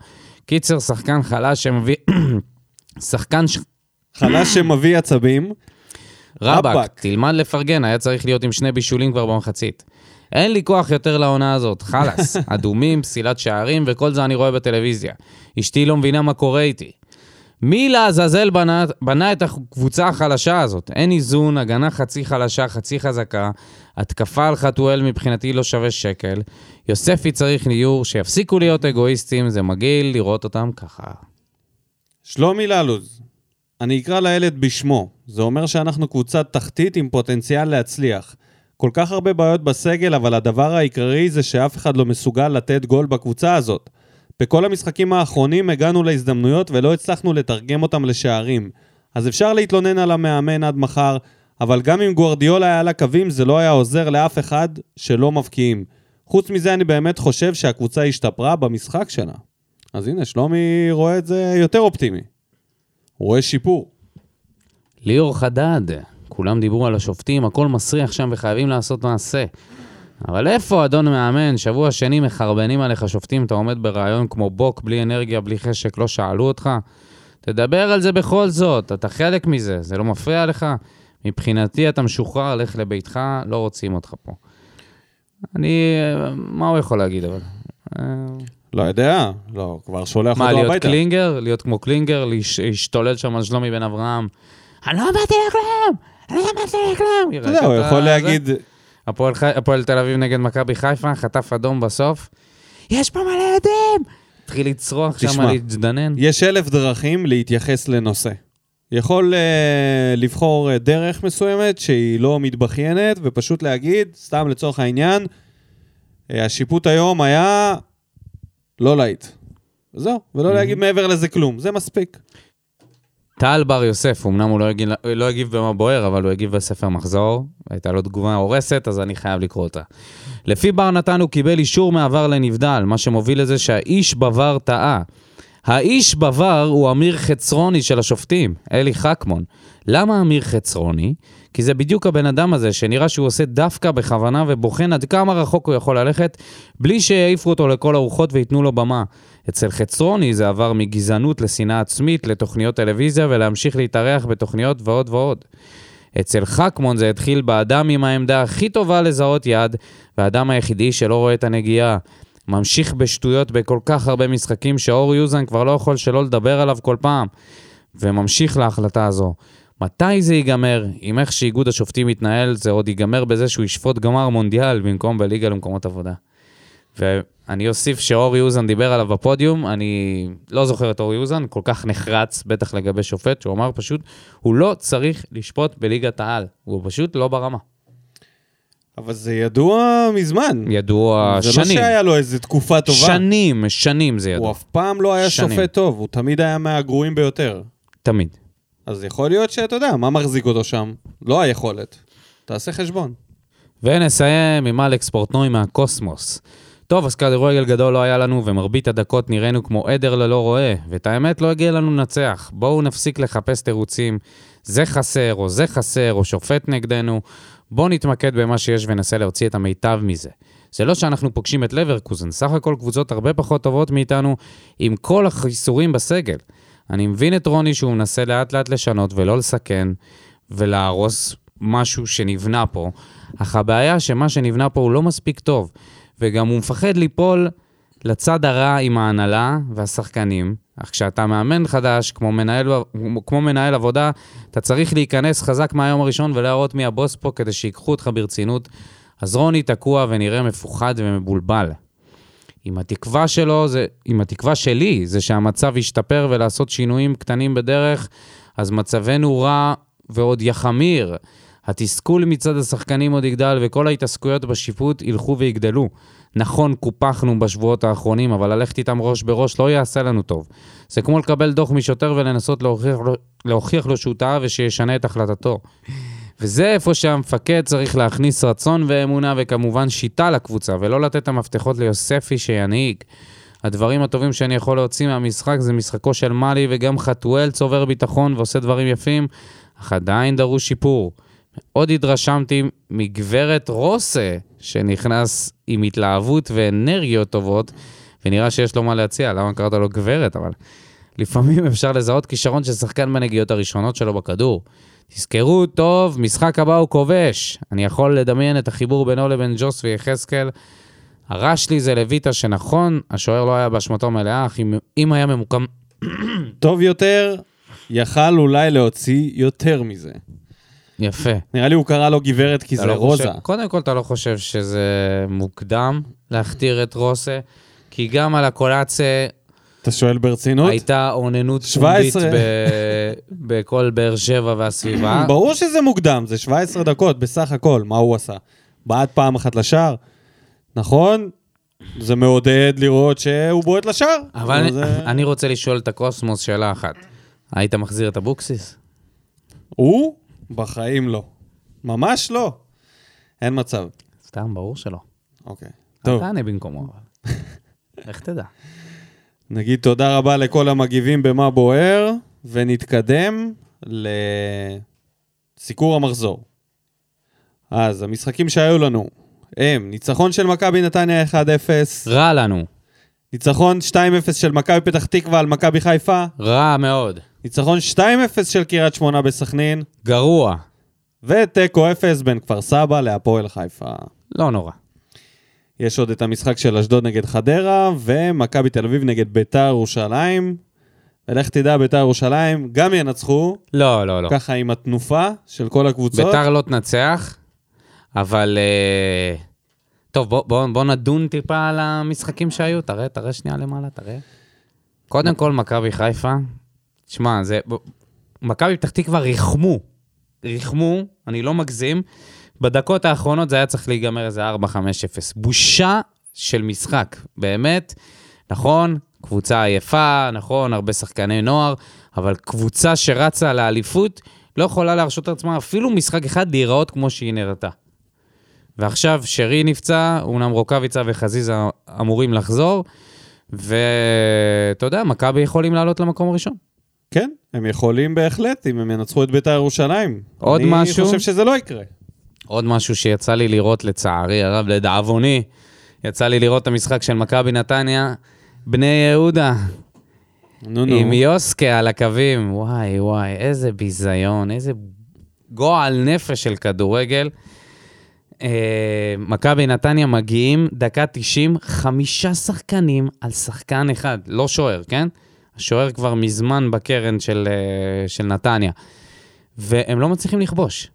קיצר, שחקן חלש שמביא... חלש שמביא עצבים. רבק, תלמד לפרגן, היה צריך להיות עם 2 בישולים כבר במחצית. אין לי כוח יותר לעונה הזאת, חלס. אדומים, פסילת שערים, וכל זה אני רואה בטלוויזיה. אשתי לא מבינה מה קורה איתי. מי לעזאזל בנה את הקבוצה החלשה הזאת? אין איזון, הגנה חצי חלשה, חצי חזקה, התקפה על חטואל מבחינתי לא שווה שקל, יוספי צריך ניור, שיפסיקו להיות אגואיסטים, זה מגעיל לראות אותם ככה. שלומי ללוז, אני אקרא לילד בשמו, זה אומר שאנחנו קבוצת תחתית עם פוטנציאל להצליח. כל כך הרבה בעיות בסגל, אבל הדבר העיקרי זה שאף אחד לא מסוגל לתת גול בקבוצה הזאת. בכל המשחקים האחרונים הגענו להזדמנויות ולא הצלחנו לתרגם אותם לשערים. אז אפשר להתלונן על המאמן עד מחר, אבל גם אם גוארדיולה היה על הקווים, זה לא היה עוזר לאף אחד שלא מפקיעים. חוץ מזה אני באמת חושב שהקבוצה השתפרה במשחק שלה. אז הנה, שלומי רואה את זה יותר אופטימי. הוא רואה שיפור. ליאור חדד, כולם דיברו על השופטים, הכל מסריח שם וחייבים לעשות מעשה. אבל איפה אדון מאמן? שבוע שני מחרבנים עליך השופטים, אתה עומד ברעיון כמו בוק, בלי אנרגיה, בלי חשק, לא שאלו אותך. תדבר על זה בכל זאת, אתה חלק מזה, זה לא מפריע לך. מבחינתי אתה משוחרר, לך לביתך, לא רוצים אותך פה. מה הוא יכול להגיד אבל? לא יודע, לא, כבר שולח אותו הביתה. מה, להיות קלינגר? להיות כמו קלינגר, להשתולל שם על שלומי בן אברהם. אני לא אמרתי לכם! אני לא אמרתי לכם! אתה יודע, הוא יכול להגיד... הפועל תל אביב נגד מכבי חיפה, חטף אדום בסוף. יש פה מלא עדים! התחיל לצרוח שם, להתדנן. יש 1,000 דרכים להתייחס לנושא. יכול לבחור דרך מסוימת שהיא לא מתבחיינת, ופשוט להגיד, סתם לצורך העניין, השיפוט היום היה לא להיט. זהו, ולא להגיד מעבר לזה כלום. זה מספיק. טל בר יוסף, אמנם הוא לא הגיב במה בוער, אבל הוא הגיב בספר מחזור, הייתה לו תגובה הורסת, אז אני חייב לקרוא אותה. לפי בר נתן הוא קיבל אישור מעבר לנבדל, מה שמוביל לזה שהאיש בבר טעה. האיש בבר הוא אמיר חצרוני של השופטים, אלי חכמון. למה אמיר חצרוני? כי זה בדיוק הבן אדם הזה שנראה שהוא עושה דווקא בכוונה ובוחן עד כמה רחוק הוא יכול ללכת, בלי שיעיפו אותו לכל הרוחות ויתנו לו במה. אצל חצרוני זה עבר מגזענות לשנאה עצמית, לתוכניות טלוויזיה ולהמשיך להתארח בתוכניות ועוד ועוד. אצל חכמון זה התחיל באדם עם העמדה הכי טובה לזהות יד, והאדם היחידי שלא רואה את הנגיעה. ממשיך בשטויות בכל כך הרבה משחקים שאור יוזן כבר לא יכול שלא לדבר עליו כל פעם, וממשיך להחלטה הזו. מתי זה ייגמר? עם איך שאיגוד השופטים יתנהל, זה עוד ייגמר בזה שהוא ישפוט גמר מונדיאל במקום בליגה למקומות עבודה. ואני אוסיף שאור יוזן דיבר עליו בפודיום, אני לא זוכר את אור יוזן, כל כך נחרץ בטח לגבי שופט, שהוא אמר פשוט, הוא לא צריך לשפוט בליגת העל, הוא פשוט לא ברמה. אבל זה ידוע מזמן. ידוע שנים. זה לא שהיה לו איזו תקופה טובה. שנים זה ידוע. הוא אף פעם לא היה שופט טוב, הוא תמיד היה מהגרועים ביותר. תמיד. אז יכול להיות שאתה יודע, מה מחזיק אותו שם? לא היכולת. תעשה חשבון. ונסיים עם אלכס פורטנוי מהקוסמוס. טוב, אז כדורגל גדול לא היה לנו, ומרבית הדקות נראינו כמו עדר ללא רואה, ואת האמת לא הגיע לנו נצח. בואו נפסיק לחפש תירוצים, זה חסר, או זה חסר, או שופט נגדנו. בואו נתמקד במה שיש ונסה להוציא את המיטב מזה. זה לא שאנחנו פוגשים את לברקוזן, סך הכל קבוצות הרבה פחות טובות מאיתנו, עם כל החיסורים בסגל. אני מבין את רוני שהוא מנסה לאט לאט לשנות ולא לסכן, ולהרוס משהו שנבנה פה, אך הבעיה שמה שנבנה פה הוא לא מספיק טוב, וגם הוא מפחד ליפול לצד הרע עם ההנהלה והשחקנים, אך כשאתה מאמן חדש, כמו מנהל עבודה, אתה צריך להיכנס חזק מהיום הראשון ולהראות מי הבוס פה כדי שיקחו אותך ברצינות, אז רוני תקוע ונראה מפוחד ומבולבל. עם התקווה שלי זה שהמצב ישתפר ולעשות שינויים קטנים בדרך, אז מצבנו רע ועוד יחמיר. התסכול מצד השחקנים עוד יגדל וכל ההתעסקויות בשיפוט ילכו ויגדלו. נכון, קופחנו בשבועות האחרונים, אבל ללכת איתם ראש בראש לא יעשה לנו טוב. זה כמו לקבל דוח משוטר ולנסות להוכיח לו שהוא טעה ושישנה את החלטתו. וזה איפה שהמפקד צריך להכניס רצון ואמונה וכמובן שיטה לקבוצה, ולא לתת את המפתחות ליוספי שינהיג. הדברים הטובים שאני יכול להוציא מהמשחק זה משחקו של מאלי, וגם חטואל צובר ביטחון ועושה דברים יפים, אך עדיין דרוש שיפור. עוד התרשמתי מגברת רוסה, שנכנס עם התלהבות ואנרגיות טובות, ונראה שיש לו מה להציע, למה קראת לו גברת, אבל לפעמים אפשר לזהות כישרון ששחקן בנגיעות הראשונות שלו בכדור. תזכרו טוב, משחק הבא הוא כובש, אני יכול לדמיין את החיבור בינו לבין ג'וס ויחזקאל, הרע שלי זה לויטה שנכון, השוער לא היה באשמתו מלאה, אך אם היה ממוקם טוב יותר, יכל אולי להוציא יותר מזה. יפה. נראה לי הוא קרא לו גברת כי זה רוזה. קודם כל אתה לא חושב שזה מוקדם להכתיר את רוסה, כי גם על הקולציה... אתה שואל ברצינות? הייתה עוננות פומבית בכל באר שבע והסביבה. ברור שזה מוקדם, זה 17 דקות בסך הכל, מה הוא עשה? בעט פעם אחת לשער, נכון? זה מעודד לראות שהוא בועט לשער. אבל אני רוצה לשאול את הקוסמוס שאלה אחת. היית מחזיר את הבוקסיס? הוא? בחיים לא. ממש לא. אין מצב. סתם, ברור שלא. אוקיי. טוב. אתה ענה במקומו. איך תדע? נגיד תודה רבה לכל המגיבים במה בוער, ונתקדם לסיקור המחזור. אז המשחקים שהיו לנו, הם ניצחון של מכבי נתניה 1-0. רע לנו. ניצחון 2-0 של מכבי פתח תקווה על מכבי חיפה. רע מאוד. ניצחון 2-0 של קריית שמונה בסכנין. גרוע. ותיקו 0 בין כפר סבא להפועל חיפה. לא נורא. יש עוד את המשחק של אשדוד נגד חדרה, ומכבי תל אביב נגד ביתר ירושלים. ולך תדע, ביתר ירושלים גם ינצחו. לא, לא, לא. ככה עם התנופה של כל הקבוצות. ביתר לא תנצח, אבל... טוב, בוא נדון טיפה על המשחקים שהיו. תראה שנייה למעלה, תראה. קודם כל, מכבי חיפה. תשמע, זה... מכבי פתח תקווה ריחמו, אני לא מגזים. בדקות האחרונות זה היה צריך להיגמר איזה 4-5-0. בושה של משחק, באמת. נכון, קבוצה עייפה, נכון, הרבה שחקני נוער, אבל קבוצה שרצה לאליפות, לא יכולה להרשות עצמה, אפילו משחק אחד להיראות כמו שהיא נראתה. ועכשיו שרי נפצע, אומנם רוקביצה וחזיזה אמורים לחזור, ואתה יודע, מכבי יכולים לעלות למקום הראשון. כן, הם יכולים בהחלט, אם הם ינצחו את בית"ר ירושלים. עוד משהו? אני חושב שזה לא יקרה. עוד משהו שיצא לי לראות לצערי הרב, לדאבוני, יצא לי לראות את המשחק של מכבי נתניה, בני יהודה, עם יוסקה על הקווים, וואי וואי, איזה ביזיון, איזה גועל נפש של כדורגל. מכבי נתניה מגיעים, דקה 90, 5 שחקנים על שחקן אחד, לא שוער, כן? השוער כבר מזמן בקרן של נתניה, והם לא מצליחים לכבוש.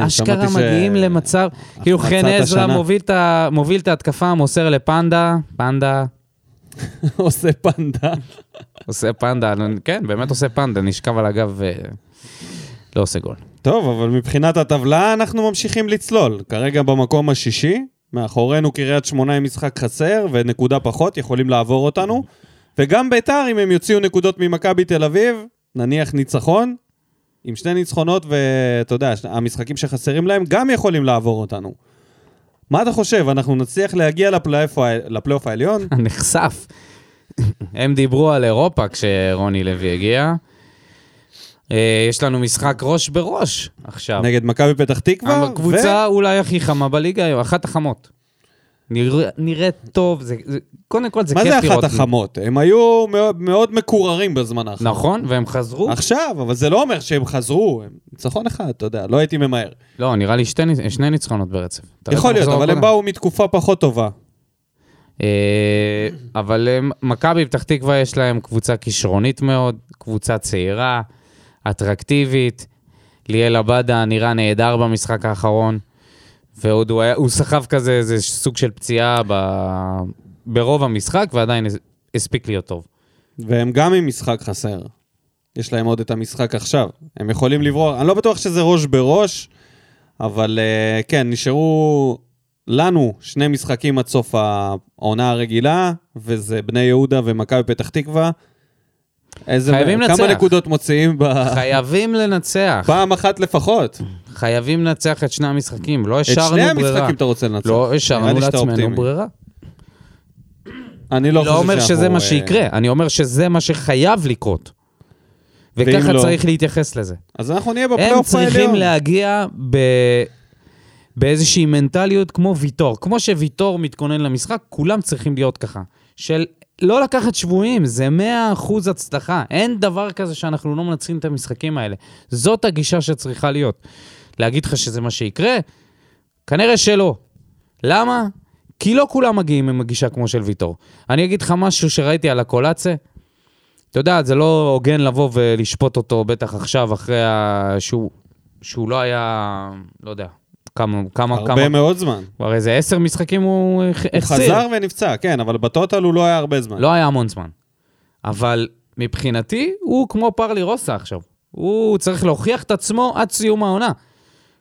אשכרה מגיעים למצב, כאילו חן עזרא מוביל את ההתקפה, מוסר לפנדה, עושה פנדה, כן, באמת עושה פנדה, נשכב על הגב ולא עושה גול. טוב, אבל מבחינת הטבלה אנחנו ממשיכים לצלול, כרגע במקום השישי, מאחורינו קריית שמונה עם משחק חסר ונקודה פחות, יכולים לעבור אותנו, וגם ביתר אם הם יוציאו נקודות ממכבי תל אביב, נניח ניצחון, עם 2 ניצחונות, ואתה יודע, המשחקים שחסרים להם גם יכולים לעבור אותנו. מה אתה חושב? אנחנו נצליח להגיע לפלייאוף העליון? נחשף. הם דיברו על אירופה כשרוני לוי הגיע. יש לנו משחק ראש בראש עכשיו. נגד מכבי פתח תקווה. הקבוצה אולי הכי חמה בליגה היום, אחת החמות. נראה טוב, קודם כל זה כיף לראות. מה זה אחת החמות? הם היו מאוד מקוררים בזמן האחרון. נכון, והם חזרו. עכשיו, אבל זה לא אומר שהם חזרו, ניצחון אחד, אתה יודע, לא הייתי ממהר. לא, נראה לי 2 ניצחונות ברצף. יכול להיות, אבל הם באו מתקופה פחות טובה. אבל מכבי פתח תקווה יש להם קבוצה כישרונית מאוד, קבוצה צעירה, אטרקטיבית, ליאל עבדה נראה נהדר במשחק האחרון, ועוד הוא סחב כזה איזה סוג של פציעה ברוב המשחק, ועדיין הספיק להיות טוב. והם גם עם משחק חסר. יש להם עוד את המשחק עכשיו. הם יכולים לברור. אני לא בטוח שזה ראש בראש, אבל כן, נשארו לנו 2 משחקים עד סוף העונה הרגילה, וזה בני יהודה ומכבי פתח תקווה. חייבים לנצח. כמה נקודות מוציאים חייבים לנצח. פעם אחת לפחות. חייבים לנצח את 2 המשחקים. לא השארנו ברירה. את 2 המשחקים אתה רוצה לנצח. לא השארנו לעצמנו ברירה. אני לא אומר שזה מה שיקרה. אני אומר שזה מה שחייב לקרות. וככה צריך להתייחס לזה. אז אנחנו נהיה בפלייאוף. הם צריכים להגיע באיזושהי מנטליות כמו ויתור. כמו שוויתור מתכונן למשחק, כולם צריכים להיות ככה. של... לא לקחת שבועים, זה 100% הצלחה. אין דבר כזה שאנחנו לא מנצחים את המשחקים האלה. זאת הגישה שצריכה להיות. להגיד לך שזה מה שיקרה? כנראה שלא. למה? כי לא כולם מגיעים עם הגישה כמו של ויתור. אני אגיד לך משהו שראיתי על הקולציה. אתה יודע, זה לא הוגן לבוא ולשפוט אותו בטח עכשיו, אחרי שהוא לא היה, לא יודע. הרבה מאוד זמן. הרי זה 10 משחקים הוא החסיר. הוא חזר ונפצע, כן, אבל בטוטל הוא לא היה הרבה זמן. לא היה המון זמן. אבל מבחינתי, הוא כמו פרלי רוסה עכשיו. הוא צריך להוכיח את עצמו עד סיום העונה.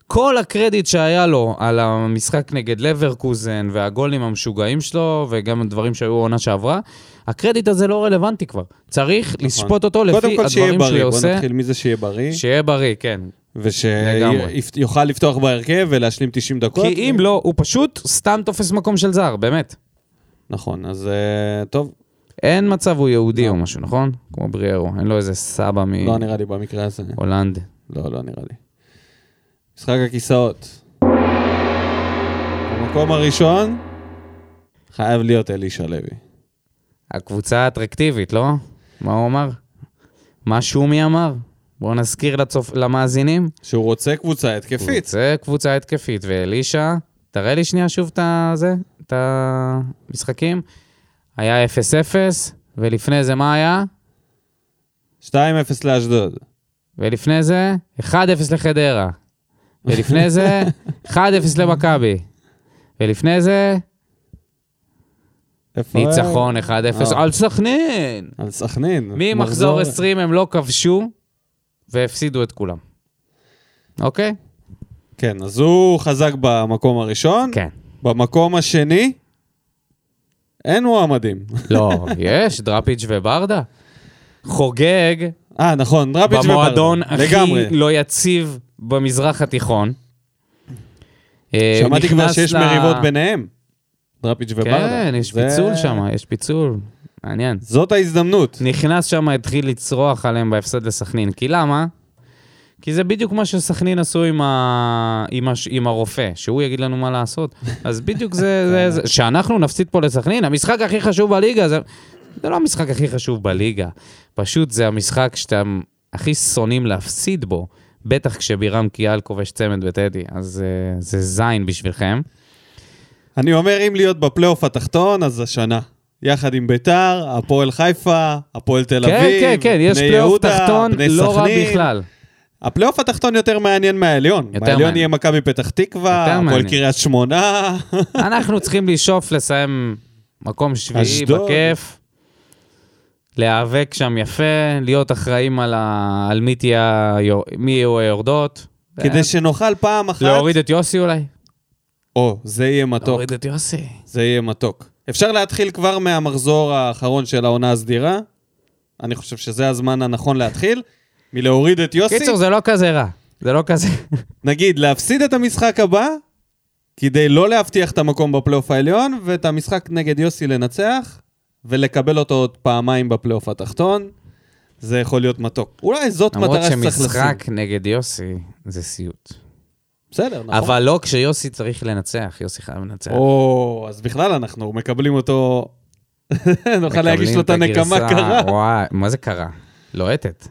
כל הקרדיט שהיה לו על המשחק נגד לברקוזן והגולים המשוגעים שלו וגם הדברים שהיו עונה שעברה, הקרדיט הזה לא רלוונטי כבר. צריך לשפוט אותו לפי הדברים שהוא עושה. בוא נתחיל מזה שיהיה בריא. שיהיה בריא, כן. ושיוכל לפתוח בהרכב ולהשלים 90 דקות. כי אם לא, הוא פשוט סתם תופס מקום של זר, באמת. נכון, אז טוב. אין מצב הוא יהודי או משהו, נכון? כמו בריארו, אין לו איזה סבא מ... לא נראה לי במקרה הזה. הולנד. לא נראה לי. משחק הכיסאות. במקום הראשון, חייב להיות אלישע לוי. הקבוצה האטרקטיבית, לא? מה הוא אמר? מה שומי אמר? בואו נזכיר למאזינים. שהוא רוצה קבוצה התקפית. רוצה קבוצה התקפית, ואלישע, תראה לי שנייה שוב את המשחקים. היה 0-0, ולפני זה מה היה? 2-0 לאשדוד. ולפני זה, 1-0 לחדרה. ולפני זה, 1-0 למכבי. ולפני זה, ניצחון 1-0 על סכנין. על סכנין. ממחזור 20 הם לא כבשו, והפסידו את כולם. אוקיי? כן, אז הוא חזק במקום הראשון. כן. במקום השני, אין מועמדים. לא, יש, דראפיץ' וברדה. חוגג. נכון, דראפיץ' וברדה. במועדון הכי לא יציב במזרח התיכון. שמעתי כבר שיש מריבות ביניהם. דראפיץ' וברדה. כן, יש פיצול שם, יש פיצול. מעניין. זאת ההזדמנות. נכנס שם, התחיל לצרוח עליהם בהפסד לסכנין. כי למה? כי זה בדיוק מה שסכנין עשו עם הרופא, שהוא יגיד לנו מה לעשות. אז בדיוק זה... שאנחנו נפסיד פה לסכנין, המשחק הכי חשוב בליגה, זה לא המשחק הכי חשוב בליגה. פשוט זה המשחק שאתם הכי שונאים להפסיד בו. בטח כשבירם קיאל כובש צמד בטדי, אז זה זין בשבילכם. אני אומר, אם להיות בפלייאוף התחתון, אז השנה. יחד עם ביתר, הפועל חיפה, הפועל תל אביב, כן, יש פלייאוף תחתון, לא רע בכלל. הפלייאוף התחתון יותר מעניין מהעליון. העליון יהיה מכבי פתח תקווה, הפועל קריית שמונה. אנחנו צריכים לשאוף לסיים מקום שביעי בכיף, להיאבק שם יפה, להיות אחראים על מי יהיו היורדות. כדי שנוכל פעם אחת... להוריד את יוסי אולי. זה יהיה מתוק. להוריד את יוסי. זה יהיה מתוק. אפשר להתחיל כבר מהמחזור האחרון של העונה הסדירה. אני חושב שזה הזמן הנכון להתחיל. מלהוריד את יוסי. קיצור, זה לא כזה רע. זה לא כזה. נגיד, להפסיד את המשחק הבא, כדי לא להבטיח את המקום בפלייאוף העליון, ואת המשחק נגד יוסי לנצח, ולקבל אותו עוד פעמיים בפלייאוף התחתון, זה יכול להיות מתוק. אולי זאת מטרה שצריך לשים. למרות שמשחק נגד יוסי, זה סיוט. בסדר, נכון. אבל לא כשיוסי צריך לנצח, יוסי חייב לנצח. אז בכלל אנחנו מקבלים אותו, נוכל להגיש לו את הנקמה קרה. וואי, מה זה קרה? לוהטת.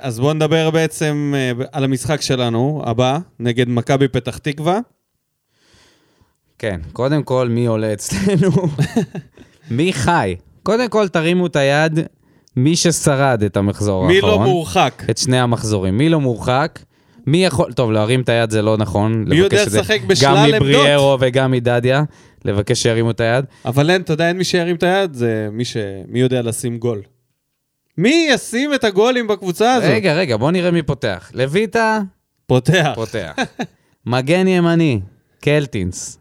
אז בואו נדבר בעצם על המשחק שלנו, הבא, נגד מכבי פתח תקווה. כן, קודם כל מי עולה אצלנו? מי חי? קודם כל תרימו את היד, מי ששרד את המחזור האחרון. מי לא מורחק? את שני המחזורים, מי לא מורחק? מי יכול, טוב, להרים את היד זה לא נכון. מי יודע לשחק בשלל עמדות? גם מבריארו וגם מדדיה, לבקש שירימו את היד. אבל אין, אתה יודע, אין מי שירים את היד, זה מי יודע לשים גול. מי ישים את הגולים בקבוצה הזאת? רגע, בוא נראה מי פותח. לויטה? פותח. מגן ימני, קלטינס,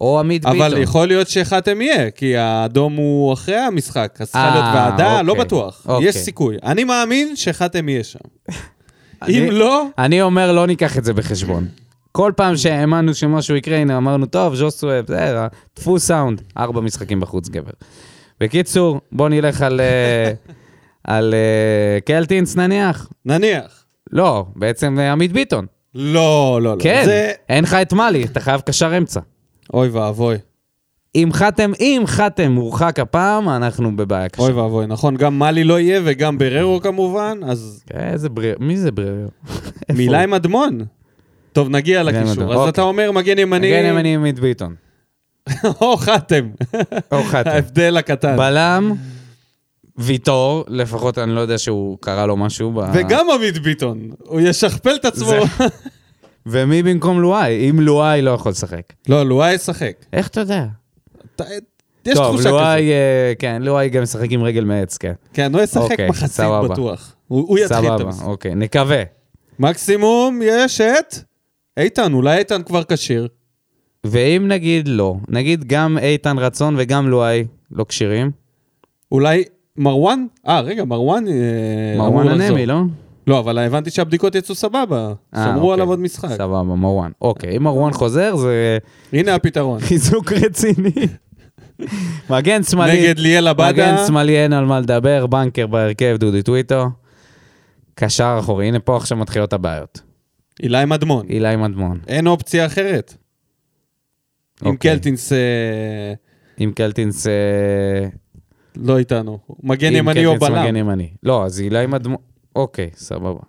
או עמית ביטון. אבל יכול להיות שחתם יהיה, כי האדום הוא אחרי המשחק, אז צריכה להיות ועדה, לא בטוח. יש סיכוי. אני מאמין שחתם יהיה שם. אם לא... אני אומר, לא ניקח את זה בחשבון. כל פעם שהאמנו שמשהו יקרה, הנה אמרנו, טוב, ז'וסואב, זה, תפו סאונד, 4 משחקים בחוץ גבר. בקיצור, בוא נלך על קלטינס נניח. לא, בעצם עמית ביטון. לא. כן, זה... אין לך את מאלי, אתה חייב קשר אמצע. אוי ואבוי. אם חתם מורחק הפעם, אנחנו בבעיה קשה. אוי ואבוי, נכון, גם מאלי לא יהיה וגם בררו כמובן, אז... איזה בררו, מי זה בררו? מילה עם אדמון. טוב, נגיע לקישור. אז אתה אומר מגן ימני עמית ביטון. או חתם. ההבדל הקטן. בלם... ויתור, לפחות אני לא יודע שהוא קרא לו משהו. וגם עמית ביטון, הוא ישכפל את עצמו. ומי במקום לואי? אם לואי לא יכול לשחק. לא, לואי ישחק. איך אתה יודע? יש תחושה כזאת. כן, לואי גם ישחק עם רגל מעץ, כן. כן, הוא ישחק מחצית בטוח. הוא יתחיל את המשחק. אוקיי, נקווה. מקסימום יש את איתן, אולי איתן כבר קשיר. ואם נגיד לא, נגיד גם איתן רצון וגם לואי לא קשירים. אולי מרואן? רגע, מרואן הנמי, לא? לא, אבל הבנתי שהבדיקות יצאו סבבה. שמרו עליו עוד משחק. סבבה, מרואן. אוקיי, אם מרואן חוזר זה... הנה הפתרון. חיזוק רציני. מגן שמאלי. נגד ליאל הבדה. מגן שמאלי אין על מה לדבר, בנקר בהרכב, דודי טוויטו. קשר אחורי, הנה פה עכשיו מתחילות הבעיות. אילי מדמון. אין אופציה אחרת. עם קלטינס... עם קלטינס... לא איתנו. מגן ימני או בלם. מגן ימני. לא, אז אילי מדמון... אוקיי, סבבה.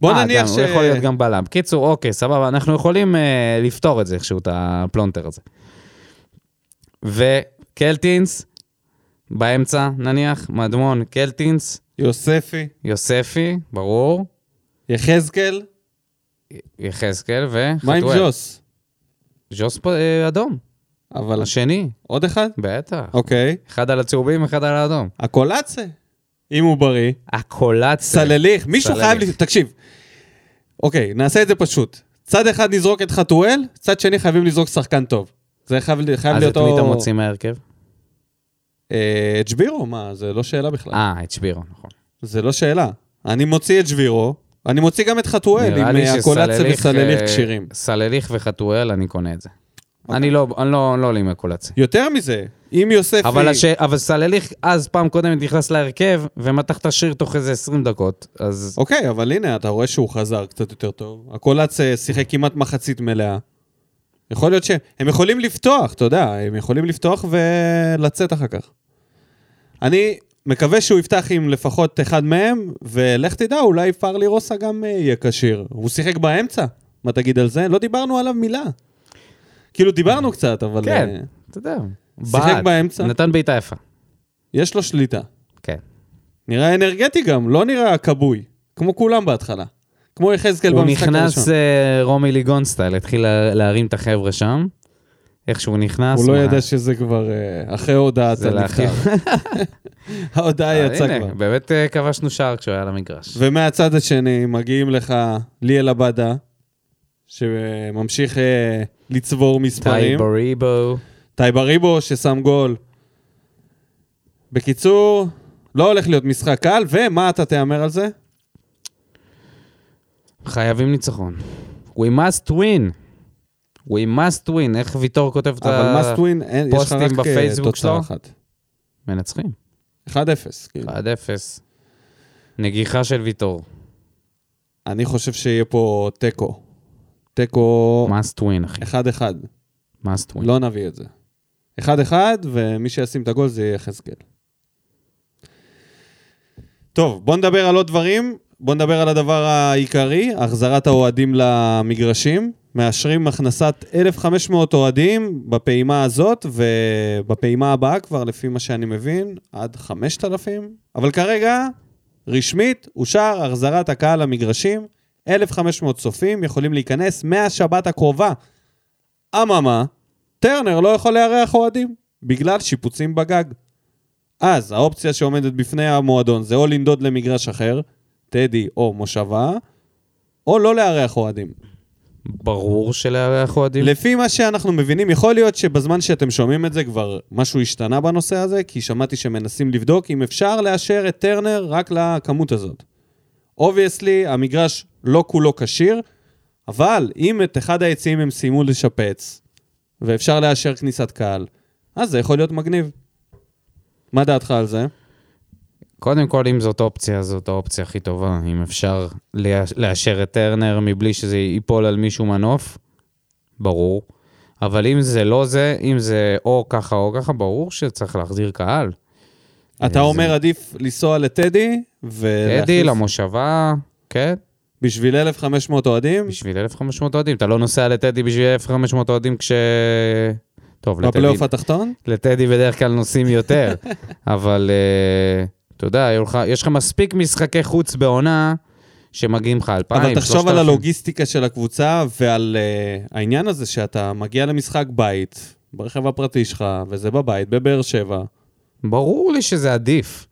בוא נניח ש... הוא יכול להיות גם בלם. קיצור, אוקיי, סבבה. אנחנו יכולים לפתור את זה, איכשהו, את הפלונטר הזה. וקלטינס, באמצע, נניח, מדמון, קלטינס... יוספי, ברור. יחזקאל וחטואל. מה עם ג'וס? ג'וס אדום. אבל... השני. עוד אחד? בטח. אוקיי. אחד על הצהובים, אחד על האדום. הקולצה. אם הוא בריא. הקולצה. סלליך. מישהו חייב... תקשיב. אוקיי, נעשה את זה פשוט. צד אחד נזרוק את חטואל, צד שני חייבים לזרוק שחקן טוב. זה חייב להיות... אז את מי אתה מוציא מהרכב? את שבירו? מה? זה לא שאלה בכלל. את שבירו, נכון. זה לא שאלה. אני מוציא את שבירו, אני מוציא גם את חטואל, עם הקולציה וסלליך קשירים. סלליך וחטואל, אני קונה את זה. אני לא עולה עם הקולציה. יותר מזה, אם יוספי... אבל סלליך, אז פעם קודם נכנס להרכב, ומתח תשאיר תוך איזה 20 דקות, אז... אוקיי, אבל הנה, אתה רואה שהוא חזר קצת יותר טוב. הקולציה שיחק כמעט מחצית מלאה. יכול להיות שהם יכולים לפתוח, אתה יודע, הם יכולים לפתוח ולצאת אחר כך. אני מקווה שהוא יפתח עם לפחות אחד מהם, ולך תדע, אולי פרלי רוסה גם יהיה קשיר. הוא שיחק באמצע, מה תגיד על זה? לא דיברנו עליו מילה. כאילו דיברנו קצת, אבל... כן, אתה יודע. שיחק באמצע. נתן בעיטה יפה. יש לו שליטה. כן. נראה אנרגטי גם, לא נראה קבוי, כמו כולם בהתחלה. כמו יחזקאל במשחק הראשון. הוא נכנס רומי ליגון סטייל, התחיל להרים את החבר'ה שם, איך שהוא נכנס. הוא לא ידע שזה כבר אחרי ההודעה. זה לאחר. ההודעה יצאה כבר. באמת כבשנו שער כשהוא היה למגרש. ומהצד השני מגיעים לך ליאל הבדה, שממשיך לצבור מספרים. טייבריבו ששם גול. בקיצור, לא הולך להיות משחק קל, ומה אתה תאמר על זה? חייבים ניצחון. We must win. איך ויתור כותב את הפוסטים בפייסבוק שלו? מנצחים. 1-0. 1-0. נגיחה של ויתור. אני חושב שיהיה פה תיקו. must win, אחי. 1-1. must win. לא נביא את זה. 1-1, ומי שישים את הגול זה יהיה חזקאל. טוב, בוא נדבר על עוד דברים. בוא נדבר על הדבר העיקרי, החזרת האוהדים למגרשים, מאשרים הכנסת 1,500 אוהדים בפעימה הזאת, ובפעימה הבאה כבר לפי מה שאני מבין, עד 5,000, אבל כרגע רשמית אושר החזרת הקהל למגרשים, 1,500 צופים יכולים להיכנס מהשבת הקרובה. אממה, טרנר לא יכול לארח אוהדים, בגלל שיפוצים בגג. אז האופציה שעומדת בפני המועדון זה או לנדוד למגרש אחר, תדי או מושבה, או לא לארח אוהדים. ברור שלארח אוהדים. לפי מה שאנחנו מבינים, יכול להיות שבזמן שאתם שומעים את זה, כבר משהו השתנה בנושא הזה, כי שמעתי שמנסים לבדוק אם אפשר לאשר את טרנר רק לכמות הזאת. Obviously, המגרש לא כולו קשיר, אבל אם את אחד היציעים הם סיימו לשפץ, ואפשר לאשר כניסת קהל, אז זה יכול להיות מגניב. מה דעתך על זה? קודם כל, אם זאת אופציה, זאת האופציה הכי טובה. אם אפשר לאשר את טרנר מבלי שזה ייפול על מישהו מנוף, ברור. אבל אם זה לא זה, אם זה או ככה או ככה, ברור שצריך להחזיר קהל. אתה אומר עדיף לנסוע לטדי? טדי, למושבה, כן. בשביל 1,500 אוהדים? בשביל 1,500 אוהדים. אתה לא נוסע לטדי בשביל 1,500 אוהדים טוב, בפלייאוף התחתון? לטדי בדרך כלל נוסעים יותר, אבל... אתה יודע, יש לך מספיק משחקי חוץ בעונה שמגיעים לך 2,000. אבל תחשוב על הלוגיסטיקה של הקבוצה ועל העניין הזה שאתה מגיע למשחק בית, ברכב הפרטי שלך, וזה בבית, בבאר שבע. ברור לי שזה עדיף,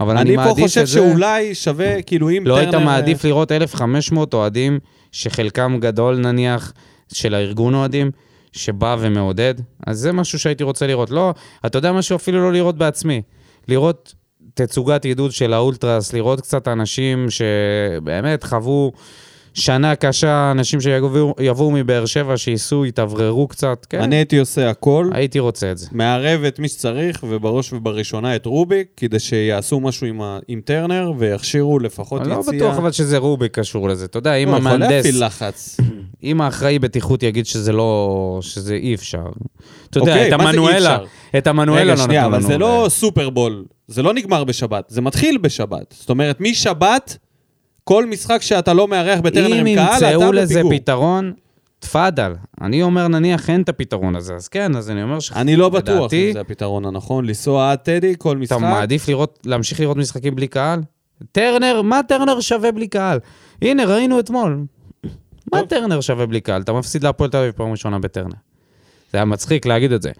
אבל אני פה חושב שאולי שווה, כאילו אם... לא היית מעדיף לראות 1,500 אוהדים, שחלקם גדול נניח, של הארגון אוהדים, שבא ומעודד, אז זה משהו שהייתי רוצה לראות. לא, אתה יודע משהו אפילו לא לראות בעצמי, לראות תצוגת עידוד של האולטרס, לראות קצת אנשים שבאמת חוו שנה קשה, אנשים שיבואו מבאר שבע, שייסו, יתבררו קצת, כן? אני הייתי עושה הכל. הייתי רוצה את זה. מערב את מי שצריך, ובראש ובראשונה את רוביק, כדי שיעשו משהו עם טרנר, ויכשירו לפחות יציאה. אני לא בטוח אבל שזה רוביק קשור לזה, אתה יודע, אם המהנדס... יכול להפיל לחץ. אם האחראי בטיחות יגיד שזה לא... שזה אי אפשר. אתה יודע, את המנואלה. את המנואלה לא נתנו. אבל זה לא סופרבול, זה לא נגמר בשבת, זה מתחיל בשבת. זאת אומרת, משבת כל משחק שאתה לא מארח בטרנר עם קהל, אתה בפיגור. אם ימצאו לזה פתרון, תפאדל. אני אומר, נניח, אין את הפתרון הזה. אז כן, אז אני אומר ש... אני לא בטוח שזה הפתרון הנכון, לנסוע עד טדי, כל משחק. אתה מעדיף להמשיך לראות משחקים בלי קהל? טרנר, מה טרנר שווה בלי קהל? הנה, ראינו אתמול. מה טרנר שווה בלי קהל? אתה מפסיד להפועל תל אביב פעם ראשונה בטרנר. זה היה מצחיק להגיד את זה.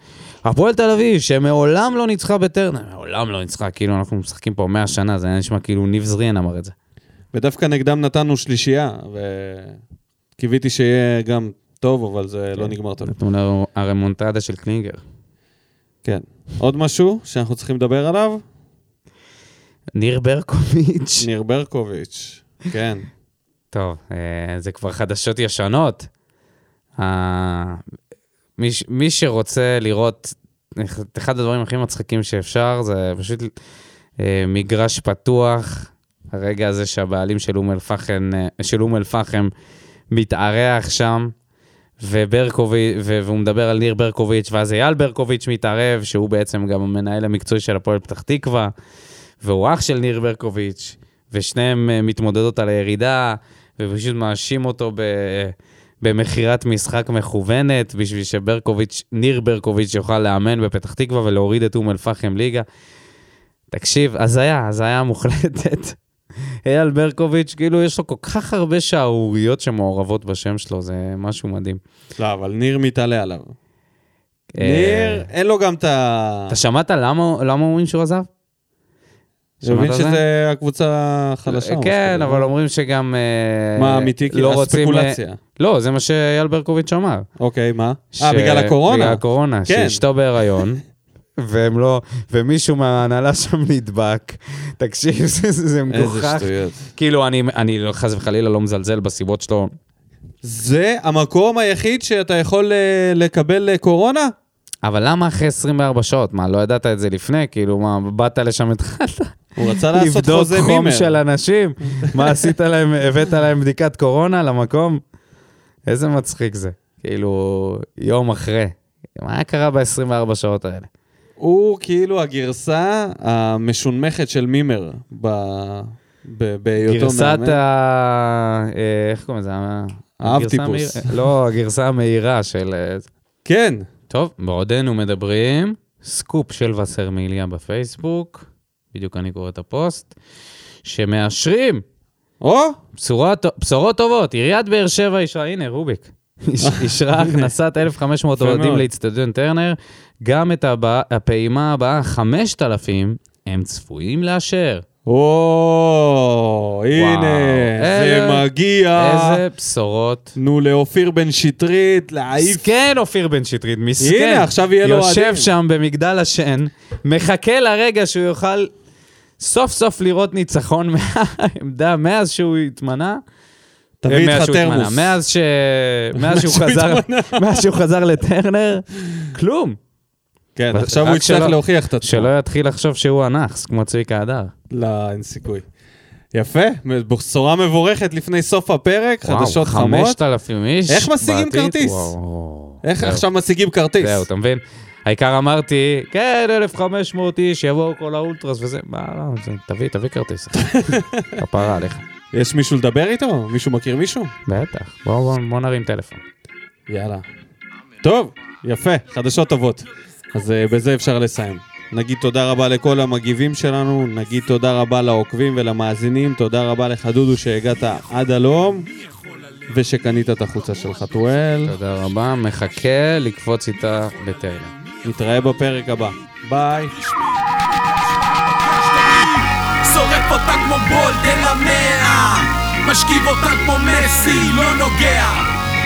הפועל תל אביב, שמעולם לא ניצחה בטרנר. מעולם לא ניצחה, כאילו אנחנו משחקים פה 100 שנה, זה נשמע כאילו ניב זרין אמר את זה. ודווקא נגדם נתנו שלישייה, וקיוויתי שיהיה גם טוב, אבל זה לא נגמר טוב. נתנו הרמונטדה של קלינגר. כן. עוד משהו שאנחנו צריכים לדבר עליו? ניר ברקוביץ'. ניר ברקוביץ', כן. טוב, זה כבר חדשות ישנות. מי שרוצה לראות, אחד הדברים הכי מצחיקים שאפשר, זה פשוט מגרש פתוח, הרגע הזה שהבעלים של אום אל פחם מתארח שם, והוא מדבר על ניר ברקוביץ', ואז אייל ברקוביץ' מתערב, שהוא בעצם גם המנהל המקצועי של הפועל פתח תקווה, והוא אח של ניר ברקוביץ', ושניהם מתמודדות על הירידה, ופשוט מאשים אותו במחירת משחק מכוונת, בשביל שניר ברקוביץ' יוכל לאמן בפתח תקווה, ולהוריד את אום אל פחם ליגה. תקשיב, אז היה מוחלטת. אייל ברקוביץ', כאילו יש לו כל כך הרבה שערוריות שמעורבות בשם שלו, זה משהו מדהים. לא, אבל ניר מתעלה עליו. ניר, אין לו גם את ה... אתה שמעת למה אומרים שהוא עזב? הוא מבין שזה הקבוצה החלשה. כן, אבל אומרים שגם... מה אמיתי? כי הספקולציה. לא, זה מה שאייל ברקוביץ' אמר. אוקיי, מה? בגלל הקורונה? בגלל הקורונה, שאשתו בהיריון. והם לא, ומישהו מההנהלה שם נדבק, תקשיב, זה מגוחך. איזה שטויות. כאילו, אני חס וחלילה לא מזלזל בסיבות שלו. זה המקום היחיד שאתה יכול לקבל קורונה? אבל למה אחרי 24 שעות? מה, לא ידעת את זה לפני? כאילו, מה, באת לשם התחלת? הוא רצה לעשות חוזה מימר. לבדוק חום של אנשים? מה עשית להם, הבאת להם בדיקת קורונה למקום? איזה מצחיק זה. כאילו, יום אחרי. מה קרה ב-24 שעות האלה? הוא כאילו הגרסה המשונמכת של מימר בהיותו גרסת מאמן. איך קוראים לזה? האבטיפוס. לא, הגרסה המהירה של... כן. טוב, בעודנו מדברים, סקופ של וסר מיליה בפייסבוק, בדיוק אני קורא את הפוסט, שמאשרים. בשורות טובות, עיריית באר שבע אישרה, הנה רוביק. אישרה הכנסת 1,500 אוהדים לאצטדיון טרנר, גם את הפעימה הבאה, 5,000, הם צפויים לאשר. הנה, זה מגיע. איזה בשורות. נו, לאופיר בן שטרית, להעיף. מסכן אופיר בן שטרית, מסכן. הנה, עכשיו יהיה לו עדים. יושב שם במגדל השן, מחכה לרגע שהוא יוכל סוף סוף לראות ניצחון מהעמדה, מאז שהוא התמנה. תביא איתך תרמוס. מאז שהוא חזר לטרנר, כלום. כן, עכשיו הוא יצטרך להוכיח את עצמו. שלא יתחיל לחשוב שהוא אנחס, כמו צביקה הדר. לא, אין סיכוי. יפה, בשורה מבורכת לפני סוף הפרק, חדשות חמות. 5,000 איש. איך משיגים כרטיס? איך עכשיו משיגים כרטיס? זהו, אתה מבין? העיקר אמרתי, כן, 1,500 איש, יבואו כל האולטרס וזה. תביא כרטיס. הפרה עליך. יש מישהו לדבר איתו? מישהו מכיר מישהו? בטח, בואו נרים טלפון. יאללה. טוב, יפה, חדשות טובות. אז בזה אפשר לסיים. נגיד תודה רבה לכל המגיבים שלנו, נגיד תודה רבה לעוקבים ולמאזינים, תודה רבה לך דודו שהגעת עד הלום, ושקנית את החוצה של חטואל. תודה רבה, מחכה לקפוץ איתה בטרנר. נתראה בפרק הבא. ביי. שורף אותה כמו בולדן המאה, משכיב אותה כמו מסי, לא נוגע,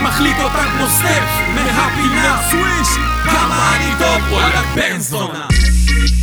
מחליט אותה כמו סטף מהפינה, סוויש, כמה אני טוב, וואלה בנזונה.